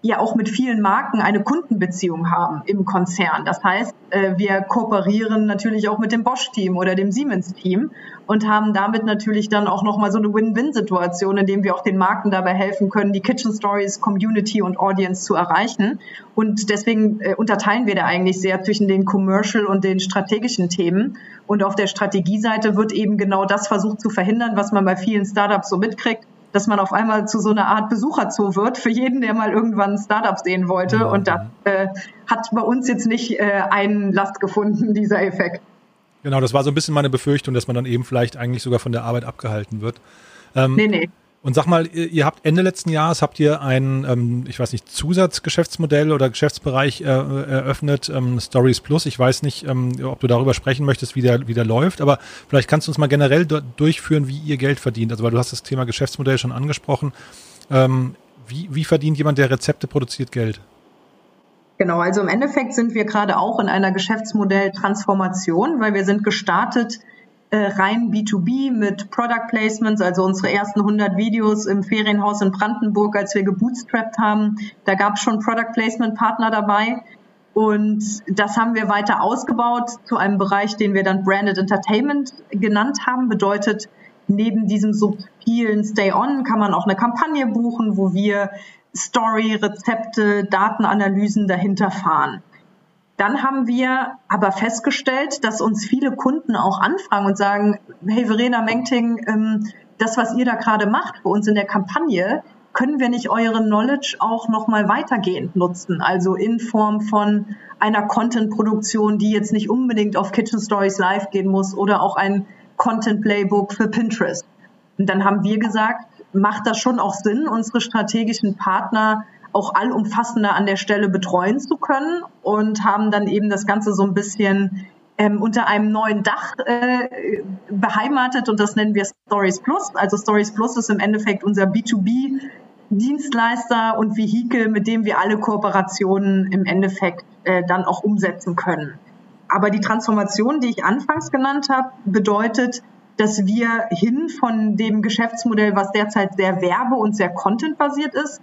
ja auch mit vielen Marken eine Kundenbeziehung haben im Konzern. Das heißt, äh, wir kooperieren natürlich auch mit dem Bosch-Team oder dem Siemens-Team und haben damit natürlich dann auch nochmal so eine Win-Win-Situation, indem wir auch den Marken dabei helfen können, die Kitchen Stories, Community und Audience zu erreichen. Und deswegen äh, unterteilen wir da eigentlich sehr zwischen den Commercial und den strategischen Themen. Und auf der Strategieseite wird eben genau das versucht zu verhindern, was man bei vielen Startups so mitkriegt, dass man auf einmal zu so einer Art Besucherzoo wird für jeden, der mal irgendwann ein Startup sehen wollte. Und das äh, hat bei uns jetzt nicht äh, einen Last gefunden, dieser Effekt. Genau, das war so ein bisschen meine Befürchtung, dass man dann eben vielleicht eigentlich sogar von der Arbeit abgehalten wird. Ähm, nee, nee. Und sag mal, ihr habt Ende letzten Jahres, habt ihr ein, ähm, ich weiß nicht, Zusatzgeschäftsmodell oder Geschäftsbereich äh, eröffnet, ähm, Stories Plus. Ich weiß nicht, ähm, ob du darüber sprechen möchtest, wie der, wie der läuft, aber vielleicht kannst du uns mal generell do- durchführen, wie ihr Geld verdient. Also weil du hast das Thema Geschäftsmodell schon angesprochen. Ähm, wie, wie verdient jemand, der Rezepte produziert, Geld? Genau, also im Endeffekt sind wir gerade auch in einer Geschäftsmodelltransformation, weil wir sind gestartet, rein B to B mit Product Placements, also unsere ersten hundert Videos im Ferienhaus in Brandenburg, als wir gebootstrapped haben. Da gab es schon Product Placement Partner dabei und das haben wir weiter ausgebaut zu einem Bereich, den wir dann Branded Entertainment genannt haben. Bedeutet, neben diesem subtilen Stay-on kann man auch eine Kampagne buchen, wo wir Story, Rezepte, Datenanalysen dahinter fahren. Dann haben wir aber festgestellt, dass uns viele Kunden auch anfragen und sagen, hey Verena, Mengting, das, was ihr da gerade macht bei uns in der Kampagne, können wir nicht eure Knowledge auch nochmal weitergehend nutzen? Also in Form von einer Content-Produktion, die jetzt nicht unbedingt auf Kitchen Stories Live gehen muss, oder auch ein Content-Playbook für Pinterest. Und dann haben wir gesagt, macht das schon auch Sinn, unsere strategischen Partner auch allumfassender an der Stelle betreuen zu können, und haben dann eben das Ganze so ein bisschen ähm, unter einem neuen Dach äh, beheimatet, und das nennen wir Stories Plus. Also Stories Plus ist im Endeffekt unser B zwei B Dienstleister und Vehikel, mit dem wir alle Kooperationen im Endeffekt äh, dann auch umsetzen können. Aber die Transformation, die ich anfangs genannt habe, bedeutet, dass wir hin von dem Geschäftsmodell, was derzeit sehr werbe- und sehr contentbasiert ist,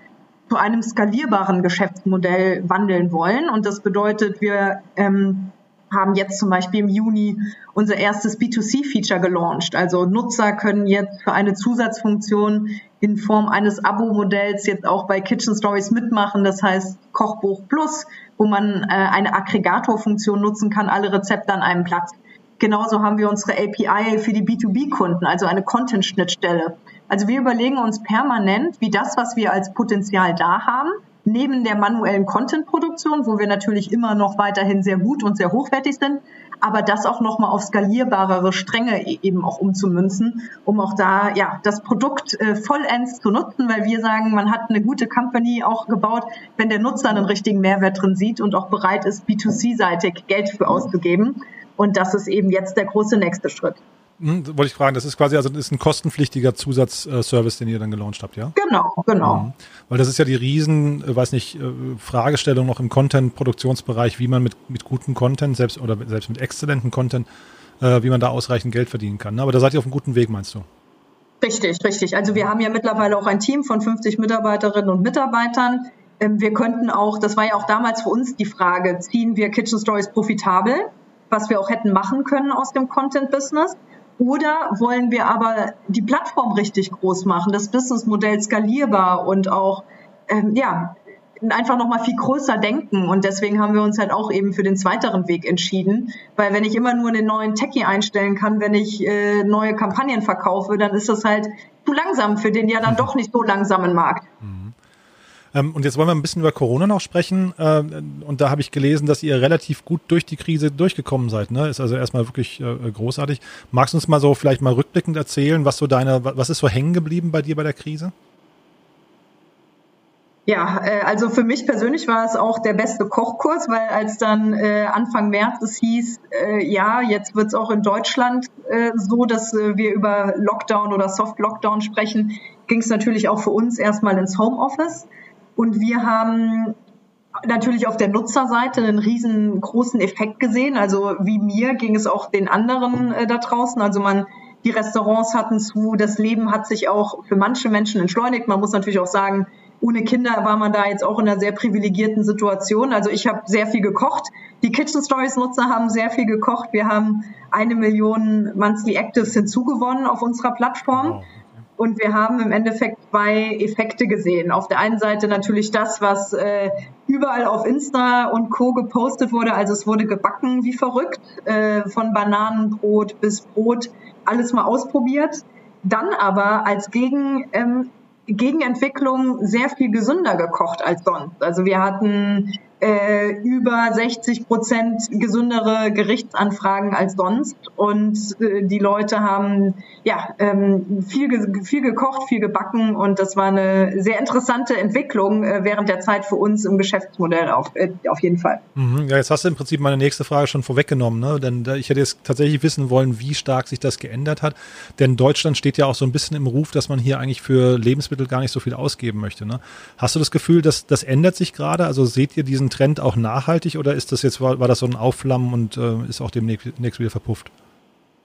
zu einem skalierbaren Geschäftsmodell wandeln wollen. Und das bedeutet, wir ähm, haben jetzt zum Beispiel im Juni unser erstes B zwei C Feature gelauncht. Also Nutzer können jetzt für eine Zusatzfunktion in Form eines Abo-Modells jetzt auch bei Kitchen Stories mitmachen. Das heißt Kochbuch Plus, wo man äh, eine Aggregatorfunktion nutzen kann, alle Rezepte an einem Platz. Genauso haben wir unsere A P I für die B zwei B Kunden, also eine Content-Schnittstelle. Also wir überlegen uns permanent, wie das, was wir als Potenzial da haben, neben der manuellen Content-Produktion, wo wir natürlich immer noch weiterhin sehr gut und sehr hochwertig sind, aber das auch nochmal auf skalierbarere Stränge eben auch umzumünzen, um auch da ja das Produkt äh, vollends zu nutzen, weil wir sagen, man hat eine gute Company auch gebaut, wenn der Nutzer einen richtigen Mehrwert drin sieht und auch bereit ist, B zwei C seitig Geld für auszugeben. Und das ist eben jetzt der große nächste Schritt. Hm, wollte ich fragen, das ist quasi, also das ist ein kostenpflichtiger Zusatzservice, äh, den ihr dann gelauncht habt, ja? Genau, genau. Mhm. Weil das ist ja die riesen, äh, weiß nicht, äh, Fragestellung noch im Content-Produktionsbereich, wie man mit, mit gutem Content, selbst oder selbst mit exzellentem Content, äh, wie man da ausreichend Geld verdienen kann. Ne? Aber da seid ihr auf einem guten Weg, meinst du? Richtig, richtig. Also wir haben ja mittlerweile auch ein Team von fünfzig Mitarbeiterinnen und Mitarbeitern. Ähm, wir könnten auch, das war ja auch damals für uns die Frage, ziehen wir Kitchen Stories profitabel, was wir auch hätten machen können aus dem Content-Business? Oder wollen wir aber die Plattform richtig groß machen, das Businessmodell skalierbar und auch ähm, ja einfach nochmal viel größer denken? Und deswegen haben wir uns halt auch eben für den zweiteren Weg entschieden, weil wenn ich immer nur einen neuen Techie einstellen kann, wenn ich äh, neue Kampagnen verkaufe, dann ist das halt zu langsam für den ja dann doch nicht so langsamen Markt. Mhm. Und jetzt wollen wir ein bisschen über Corona noch sprechen. Und da habe ich gelesen, dass ihr relativ gut durch die Krise durchgekommen seid. Ne? Ist also erstmal wirklich großartig. Magst du uns mal so vielleicht mal rückblickend erzählen, was so deine, was ist so hängen geblieben bei dir bei der Krise? Ja, also für mich persönlich war es auch der beste Kochkurs, weil als dann Anfang März es hieß, ja, jetzt wird es auch in Deutschland so, dass wir über Lockdown oder Soft-Lockdown sprechen, ging es natürlich auch für uns erstmal ins Homeoffice. Und wir haben natürlich auf der Nutzerseite einen riesengroßen Effekt gesehen. Also wie mir ging es auch den anderen äh, da draußen. Also man, die Restaurants hatten zu, das Leben hat sich auch für manche Menschen entschleunigt. Man muss natürlich auch sagen, ohne Kinder war man da jetzt auch in einer sehr privilegierten Situation. Also ich habe sehr viel gekocht. Die Kitchen Stories Nutzer haben sehr viel gekocht. Wir haben eine Million Monthly Actives hinzugewonnen auf unserer Plattform. Wow. Und wir haben im Endeffekt zwei Effekte gesehen. Auf der einen Seite natürlich das, was äh, überall auf Insta und Co. gepostet wurde. Also es wurde gebacken wie verrückt, äh, von Bananenbrot bis Brot, alles mal ausprobiert. Dann aber als Gegen, ähm, Gegenentwicklung sehr viel gesünder gekocht als sonst. Also wir hatten äh, über sechzig Prozent gesündere Gerichtsanfragen als sonst, und äh, die Leute haben ja ähm, viel, ge- viel gekocht, viel gebacken, und das war eine sehr interessante Entwicklung äh, während der Zeit für uns im Geschäftsmodell auf, äh, auf jeden Fall. Mhm, ja, jetzt hast du im Prinzip meine nächste Frage schon vorweggenommen, ne? Denn äh, ich hätte jetzt tatsächlich wissen wollen, wie stark sich das geändert hat, denn Deutschland steht ja auch so ein bisschen im Ruf, dass man hier eigentlich für Lebensmittel gar nicht so viel ausgeben möchte, ne? Hast du das Gefühl, dass das ändert sich gerade? Also seht ihr diesen Trend auch nachhaltig, oder ist das jetzt, war, war das so ein Aufflammen und äh, ist auch demnächst wieder verpufft?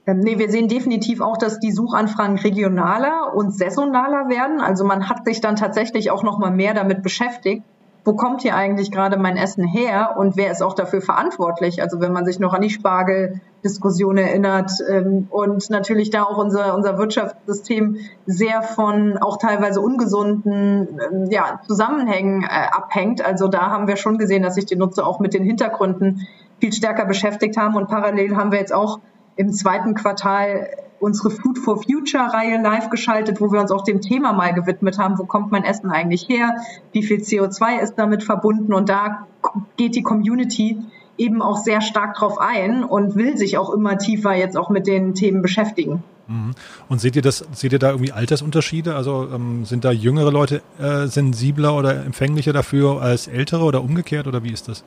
Ähm, nee, wir sehen definitiv auch, dass die Suchanfragen regionaler und saisonaler werden. Also man hat sich dann tatsächlich auch noch mal mehr damit beschäftigt, wo kommt hier eigentlich gerade mein Essen her und wer ist auch dafür verantwortlich? Also wenn man sich noch an die Spargeldiskussion erinnert, ähm, und natürlich da auch unser, unser Wirtschaftssystem sehr von auch teilweise ungesunden ähm, ja, Zusammenhängen äh, abhängt. Also da haben wir schon gesehen, dass sich die Nutzer auch mit den Hintergründen viel stärker beschäftigt haben, und parallel haben wir jetzt auch im zweiten Quartal unsere Food for Future-Reihe live geschaltet, wo wir uns auch dem Thema mal gewidmet haben, wo kommt mein Essen eigentlich her, wie viel C O zwei ist damit verbunden, und da geht die Community eben auch sehr stark drauf ein und will sich auch immer tiefer jetzt auch mit den Themen beschäftigen. Und seht ihr das, seht ihr da irgendwie Altersunterschiede? Also ähm, sind da jüngere Leute äh, sensibler oder empfänglicher dafür als ältere oder umgekehrt, oder wie ist das?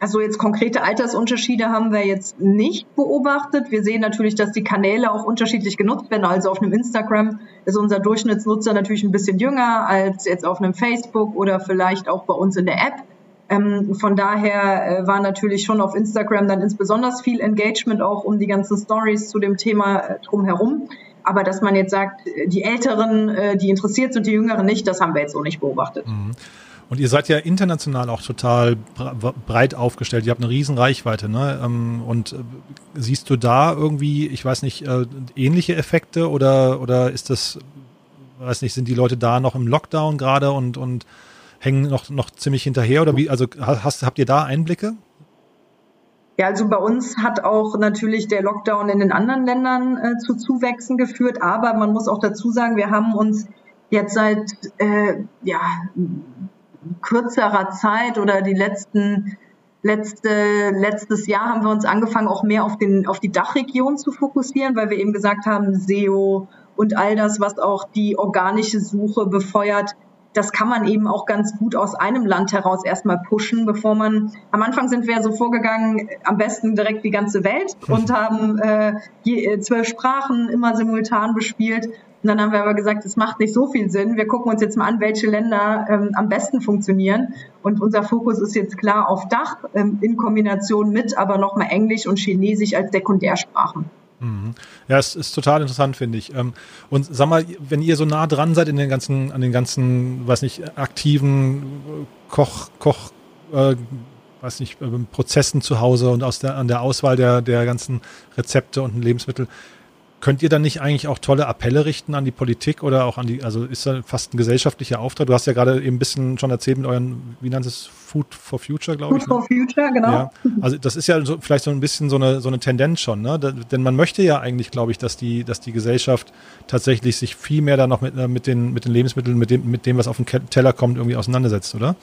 Also jetzt konkrete Altersunterschiede haben wir jetzt nicht beobachtet. Wir sehen natürlich, dass die Kanäle auch unterschiedlich genutzt werden. Also auf einem Instagram ist unser Durchschnittsnutzer natürlich ein bisschen jünger als jetzt auf einem Facebook oder vielleicht auch bei uns in der App. Ähm, von daher äh, war natürlich schon auf Instagram dann insbesondere viel Engagement auch um die ganzen Stories zu dem Thema äh, drumherum. Aber dass man jetzt sagt, die Älteren, äh, die interessiert sind, die Jüngeren nicht, das haben wir jetzt so nicht beobachtet. Mhm. Und ihr seid ja international auch total breit aufgestellt. Ihr habt eine riesen Reichweite, ne? Und siehst du da irgendwie, ich weiß nicht, ähnliche Effekte oder oder ist das, weiß nicht, sind die Leute da noch im Lockdown gerade und und hängen noch noch ziemlich hinterher, oder wie? Also hast, habt ihr da Einblicke? Ja, also bei uns hat auch natürlich der Lockdown in den anderen Ländern äh, zu Zuwächsen geführt, aber man muss auch dazu sagen, wir haben uns jetzt seit äh, ja kürzerer Zeit oder die letzten letzte letztes Jahr haben wir uns angefangen, auch mehr auf den auf die Dachregion zu fokussieren, weil wir eben gesagt haben, S E O und all das, was auch die organische Suche befeuert, das kann man eben auch ganz gut aus einem Land heraus erstmal pushen, bevor man, am Anfang sind wir so vorgegangen, am besten direkt die ganze Welt und haben äh, je, zwölf Sprachen immer simultan bespielt. Und dann haben wir aber gesagt, es macht nicht so viel Sinn. Wir gucken uns jetzt mal an, welche Länder ähm, am besten funktionieren. Und unser Fokus ist jetzt klar auf Dach, ähm, in Kombination mit aber nochmal Englisch und Chinesisch als Sekundärsprachen. Mhm. Ja, es ist total interessant, finde ich. Ähm, und sag mal, wenn ihr so nah dran seid in den ganzen, an den ganzen, weiß nicht, aktiven Koch, Koch, äh, weiß nicht, äh, Prozessen zu Hause und aus der, an der Auswahl der, der ganzen Rezepte und Lebensmittel, könnt ihr dann nicht eigentlich auch tolle Appelle richten an die Politik oder auch an die, also ist da fast ein gesellschaftlicher Auftrag? Du hast ja gerade eben ein bisschen schon erzählt mit euren, wie nennt es, Food for Future, glaube ich. Food for Future, genau. Ja, also das ist ja so, vielleicht so ein bisschen so eine, so eine Tendenz schon, ne? Da, denn man möchte ja eigentlich, glaube ich, dass die, dass die Gesellschaft tatsächlich sich viel mehr dann noch mit, mit, den, mit den Lebensmitteln, mit dem, mit dem, was auf den Teller kommt, irgendwie auseinandersetzt, oder?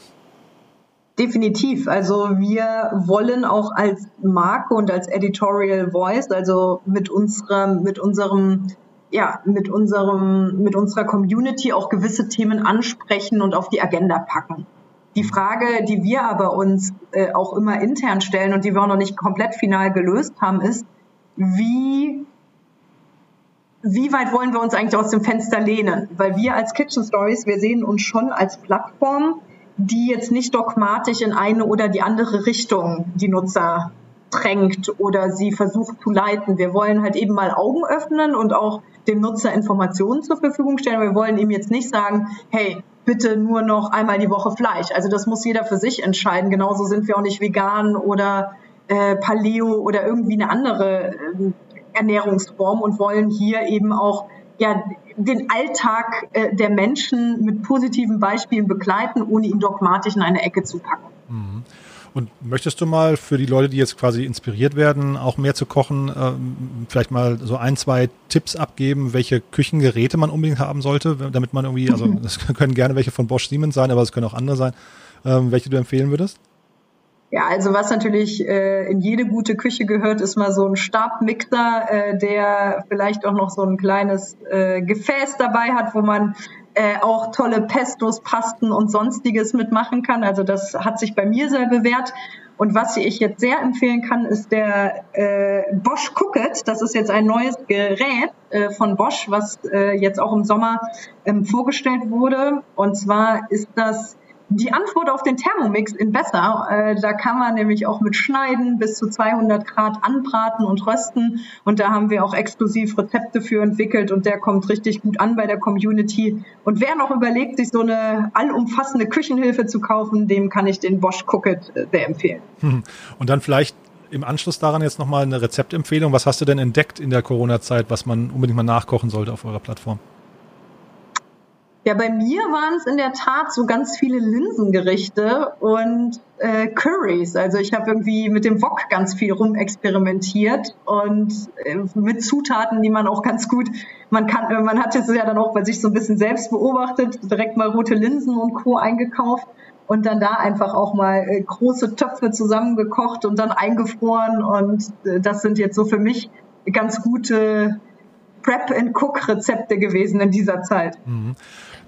Definitiv. Also wir wollen auch als Marke und als Editorial Voice, also mit unserem, mit unserem, ja, mit unserem, mit unserer Community auch gewisse Themen ansprechen und auf die Agenda packen. Die Frage, die wir aber uns äh, auch immer intern stellen und die wir auch noch nicht komplett final gelöst haben, ist, wie Wie weit wollen wir uns eigentlich aus dem Fenster lehnen? Weil wir als Kitchen Stories, wir sehen uns schon als Plattform, die jetzt nicht dogmatisch in eine oder die andere Richtung die Nutzer drängt oder sie versucht zu leiten. Wir wollen halt eben mal Augen öffnen und auch dem Nutzer Informationen zur Verfügung stellen. Wir wollen ihm jetzt nicht sagen, hey, bitte nur noch einmal die Woche Fleisch. Also das muss jeder für sich entscheiden. Genauso sind wir auch nicht vegan oder äh, Paleo oder irgendwie eine andere äh, Ernährungsform und wollen hier eben auch ja den Alltag äh, der Menschen mit positiven Beispielen begleiten, ohne ihn dogmatisch in eine Ecke zu packen. Mhm. Und möchtest du mal für die Leute, die jetzt quasi inspiriert werden, auch mehr zu kochen, ähm, vielleicht mal so ein, zwei Tipps abgeben, welche Küchengeräte man unbedingt haben sollte, damit man irgendwie, also das können gerne welche von Bosch Siemens sein, aber es können auch andere sein, ähm, welche du empfehlen würdest? Ja, also was natürlich äh, in jede gute Küche gehört, ist mal so ein Stabmixer, äh, der vielleicht auch noch so ein kleines äh, Gefäß dabei hat, wo man äh, auch tolle Pestos, Pasten und Sonstiges mitmachen kann. Also das hat sich bei mir sehr bewährt. Und was ich jetzt sehr empfehlen kann, ist der äh, Bosch Cookit. Das ist jetzt ein neues Gerät äh, von Bosch, was äh, jetzt auch im Sommer ähm, vorgestellt wurde. Und zwar ist das die Antwort auf den Thermomix in besser. Da kann man nämlich auch mit Schneiden bis zu zweihundert Grad anbraten und rösten. Und da haben wir auch exklusiv Rezepte für entwickelt und der kommt richtig gut an bei der Community. Und wer noch überlegt, sich so eine allumfassende Küchenhilfe zu kaufen, dem kann ich den Bosch Cookit sehr empfehlen. Und dann vielleicht im Anschluss daran jetzt nochmal eine Rezeptempfehlung. Was hast du denn entdeckt in der Corona-Zeit, was man unbedingt mal nachkochen sollte auf eurer Plattform? Ja, bei mir waren es in der Tat so ganz viele Linsengerichte und äh, Curries. Also ich habe irgendwie mit dem Wok ganz viel rumexperimentiert und äh, mit Zutaten, die man auch ganz gut, man kann, man hat jetzt ja dann auch bei sich so ein bisschen selbst beobachtet, direkt mal rote Linsen und Co. eingekauft und dann da einfach auch mal äh, große Töpfe zusammengekocht und dann eingefroren. Und äh, das sind jetzt so für mich ganz gute Prep-and-Cook-Rezepte gewesen in dieser Zeit. Mhm.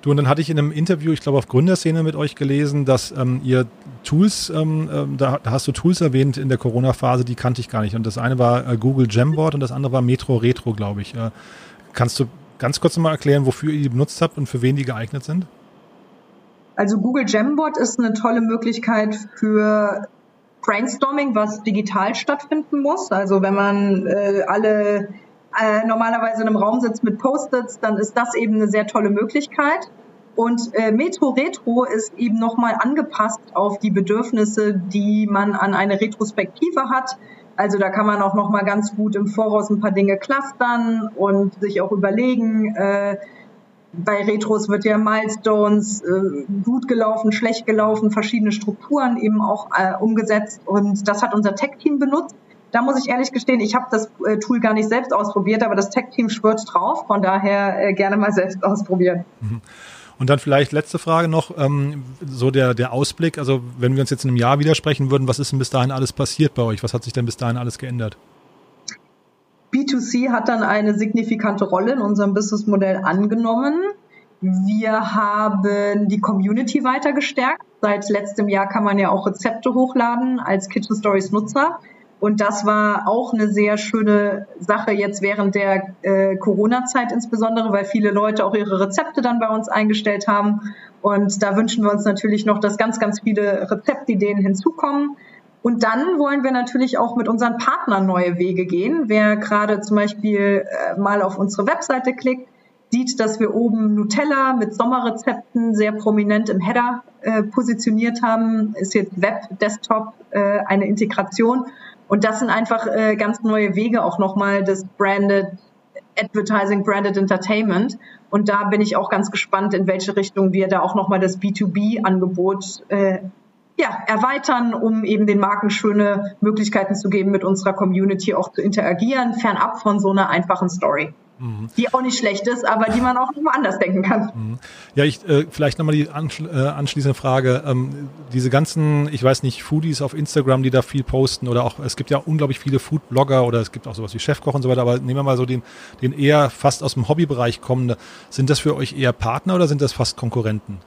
Du, und dann hatte ich in einem Interview, ich glaube auf Gründerszene mit euch gelesen, dass ähm, ihr Tools, ähm, da, da hast du Tools erwähnt in der Corona-Phase, die kannte ich gar nicht. Und das eine war äh, Google Jamboard und das andere war Metro Retro, glaube ich. Äh, kannst du ganz kurz mal erklären, wofür ihr die benutzt habt und für wen die geeignet sind? Also Google Jamboard ist eine tolle Möglichkeit für Brainstorming, was digital stattfinden muss. Also wenn man äh, alle Äh, normalerweise in einem Raum sitzt mit Post-its, dann ist das eben eine sehr tolle Möglichkeit. Und äh, Metro Retro ist eben nochmal angepasst auf die Bedürfnisse, die man an eine Retrospektive hat. Also da kann man auch nochmal ganz gut im Voraus ein paar Dinge clustern und sich auch überlegen. Äh, bei Retros wird ja Milestones, äh, gut gelaufen, schlecht gelaufen, verschiedene Strukturen eben auch äh, umgesetzt. Und das hat unser Tech-Team benutzt. Da muss ich ehrlich gestehen, ich habe das Tool gar nicht selbst ausprobiert, aber das Tech-Team schwört drauf, von daher gerne mal selbst ausprobieren. Und dann vielleicht letzte Frage noch, so der, der Ausblick, also wenn wir uns jetzt in einem Jahr widersprechen würden, was ist denn bis dahin alles passiert bei euch? Was hat sich denn bis dahin alles geändert? B zwei C hat dann eine signifikante Rolle in unserem Businessmodell angenommen. Wir haben die Community weiter gestärkt. Seit letztem Jahr kann man ja auch Rezepte hochladen als Kitchen Stories Nutzer. Und das war auch eine sehr schöne Sache jetzt während der äh, Corona-Zeit insbesondere, weil viele Leute auch ihre Rezepte dann bei uns eingestellt haben. Und da wünschen wir uns natürlich noch, dass ganz, ganz viele Rezeptideen hinzukommen. Und dann wollen wir natürlich auch mit unseren Partnern neue Wege gehen. Wer gerade zum Beispiel äh, mal auf unsere Webseite klickt, sieht, dass wir oben Nutella mit Sommerrezepten sehr prominent im Header äh, positioniert haben. Ist jetzt Web, Desktop, äh, eine Integration. Und das sind einfach äh, ganz neue Wege auch nochmal des Branded Advertising, Branded Entertainment. Und da bin ich auch ganz gespannt, in welche Richtung wir da auch nochmal das B zwei B-Angebot äh, ja, erweitern, um eben den Marken schöne Möglichkeiten zu geben, mit unserer Community auch zu interagieren, fernab von so einer einfachen Story. Die auch nicht schlecht ist, aber die man auch nicht mal anders denken kann. Ja, ich äh, vielleicht nochmal die anschl- äh, anschließende Frage. Ähm, diese ganzen, ich weiß nicht, Foodies auf Instagram, die da viel posten oder auch, es gibt ja unglaublich viele Foodblogger oder es gibt auch sowas wie Chefkoch und so weiter, aber nehmen wir mal so den, den eher fast aus dem Hobbybereich kommende. Sind das für euch eher Partner oder sind das fast Konkurrenten?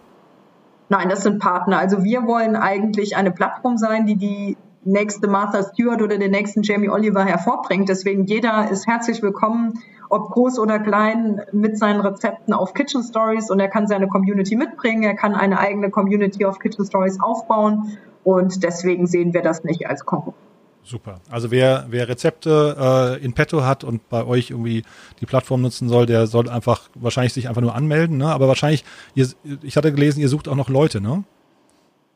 Nein, das sind Partner. Also wir wollen eigentlich eine Plattform sein, die die nächste Martha Stewart oder den nächsten Jamie Oliver hervorbringt. Deswegen jeder ist herzlich willkommen, ob groß oder klein, mit seinen Rezepten auf Kitchen Stories, und er kann seine Community mitbringen, er kann eine eigene Community auf Kitchen Stories aufbauen und deswegen sehen wir das nicht als Konkurrenz. Super. Also wer, wer Rezepte äh, in petto hat und bei euch irgendwie die Plattform nutzen soll, der soll einfach wahrscheinlich sich einfach nur anmelden, ne? Aber wahrscheinlich, ihr, ich hatte gelesen, ihr sucht auch noch Leute, ne?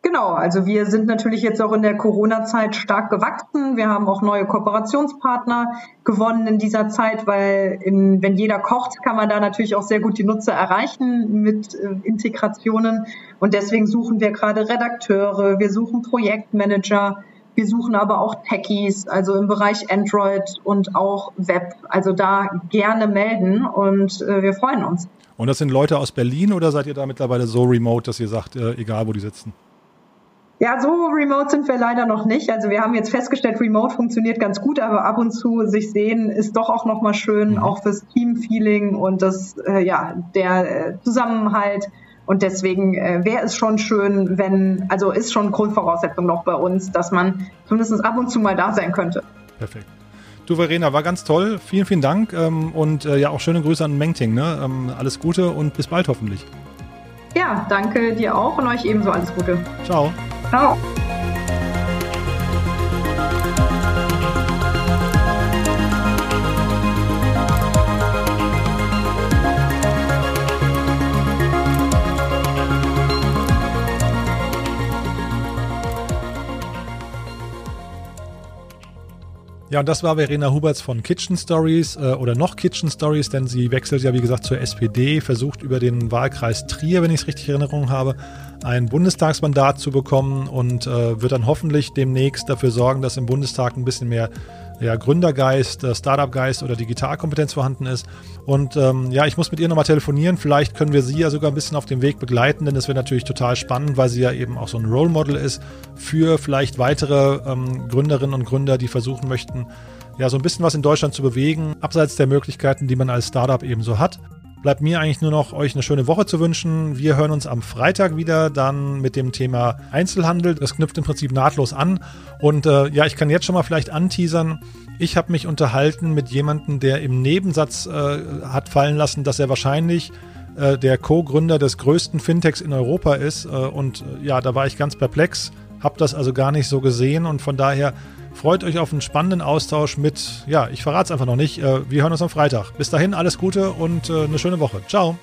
Genau, also wir sind natürlich jetzt auch in der Corona-Zeit stark gewachsen. Wir haben auch neue Kooperationspartner gewonnen in dieser Zeit, weil in, wenn jeder kocht, kann man da natürlich auch sehr gut die Nutzer erreichen mit äh, Integrationen. Und deswegen suchen wir gerade Redakteure, wir suchen Projektmanager, wir suchen aber auch Techies, also im Bereich Android und auch Web. Also da gerne melden und äh, wir freuen uns. Und das sind Leute aus Berlin oder seid ihr da mittlerweile so remote, dass ihr sagt, äh, egal wo die sitzen? Ja, so remote sind wir leider noch nicht. Also wir haben jetzt festgestellt, remote funktioniert ganz gut, aber ab und zu sich sehen ist doch auch nochmal schön, ja, auch fürs Teamfeeling und das, äh, ja, der äh, Zusammenhalt. Und deswegen äh, wäre es schon schön, wenn, also ist schon Grundvoraussetzung noch bei uns, dass man zumindest ab und zu mal da sein könnte. Perfekt. Du, Verena, war ganz toll. Vielen, vielen Dank ähm, und äh, ja, auch schöne Grüße an Mengting, ne? Ähm, alles Gute und bis bald hoffentlich. Ja, danke dir auch und euch ebenso alles Gute. Ciao. Ciao. Ja, und das war Verena Hubertz von Kitchen Stories äh, oder noch Kitchen Stories, denn sie wechselt ja, wie gesagt, zur S P D, versucht über den Wahlkreis Trier, wenn ich es richtig in Erinnerung habe, ein Bundestagsmandat zu bekommen und äh, wird dann hoffentlich demnächst dafür sorgen, dass im Bundestag ein bisschen mehr ja, Gründergeist, äh, Startup-Geist oder Digitalkompetenz vorhanden ist. Und ähm, ja, ich muss mit ihr nochmal telefonieren. Vielleicht können wir sie ja sogar ein bisschen auf dem Weg begleiten, denn das wäre natürlich total spannend, weil sie ja eben auch so ein Role Model ist für vielleicht weitere ähm, Gründerinnen und Gründer, die versuchen möchten, ja, so ein bisschen was in Deutschland zu bewegen, abseits der Möglichkeiten, die man als Startup eben so hat. Bleibt mir eigentlich nur noch, euch eine schöne Woche zu wünschen. Wir hören uns am Freitag wieder, dann mit dem Thema Einzelhandel. Das knüpft im Prinzip nahtlos an. Und äh, ja, ich kann jetzt schon mal vielleicht anteasern. Ich habe mich unterhalten mit jemandem, der im Nebensatz äh, hat fallen lassen, dass er wahrscheinlich äh, der Co-Gründer des größten Fintechs in Europa ist. Äh, und äh, ja, da war ich ganz perplex, habe das also gar nicht so gesehen. Und von daher freut euch auf einen spannenden Austausch mit, ja, ich verrate es einfach noch nicht. Wir hören uns am Freitag. Bis dahin, alles Gute und eine schöne Woche. Ciao.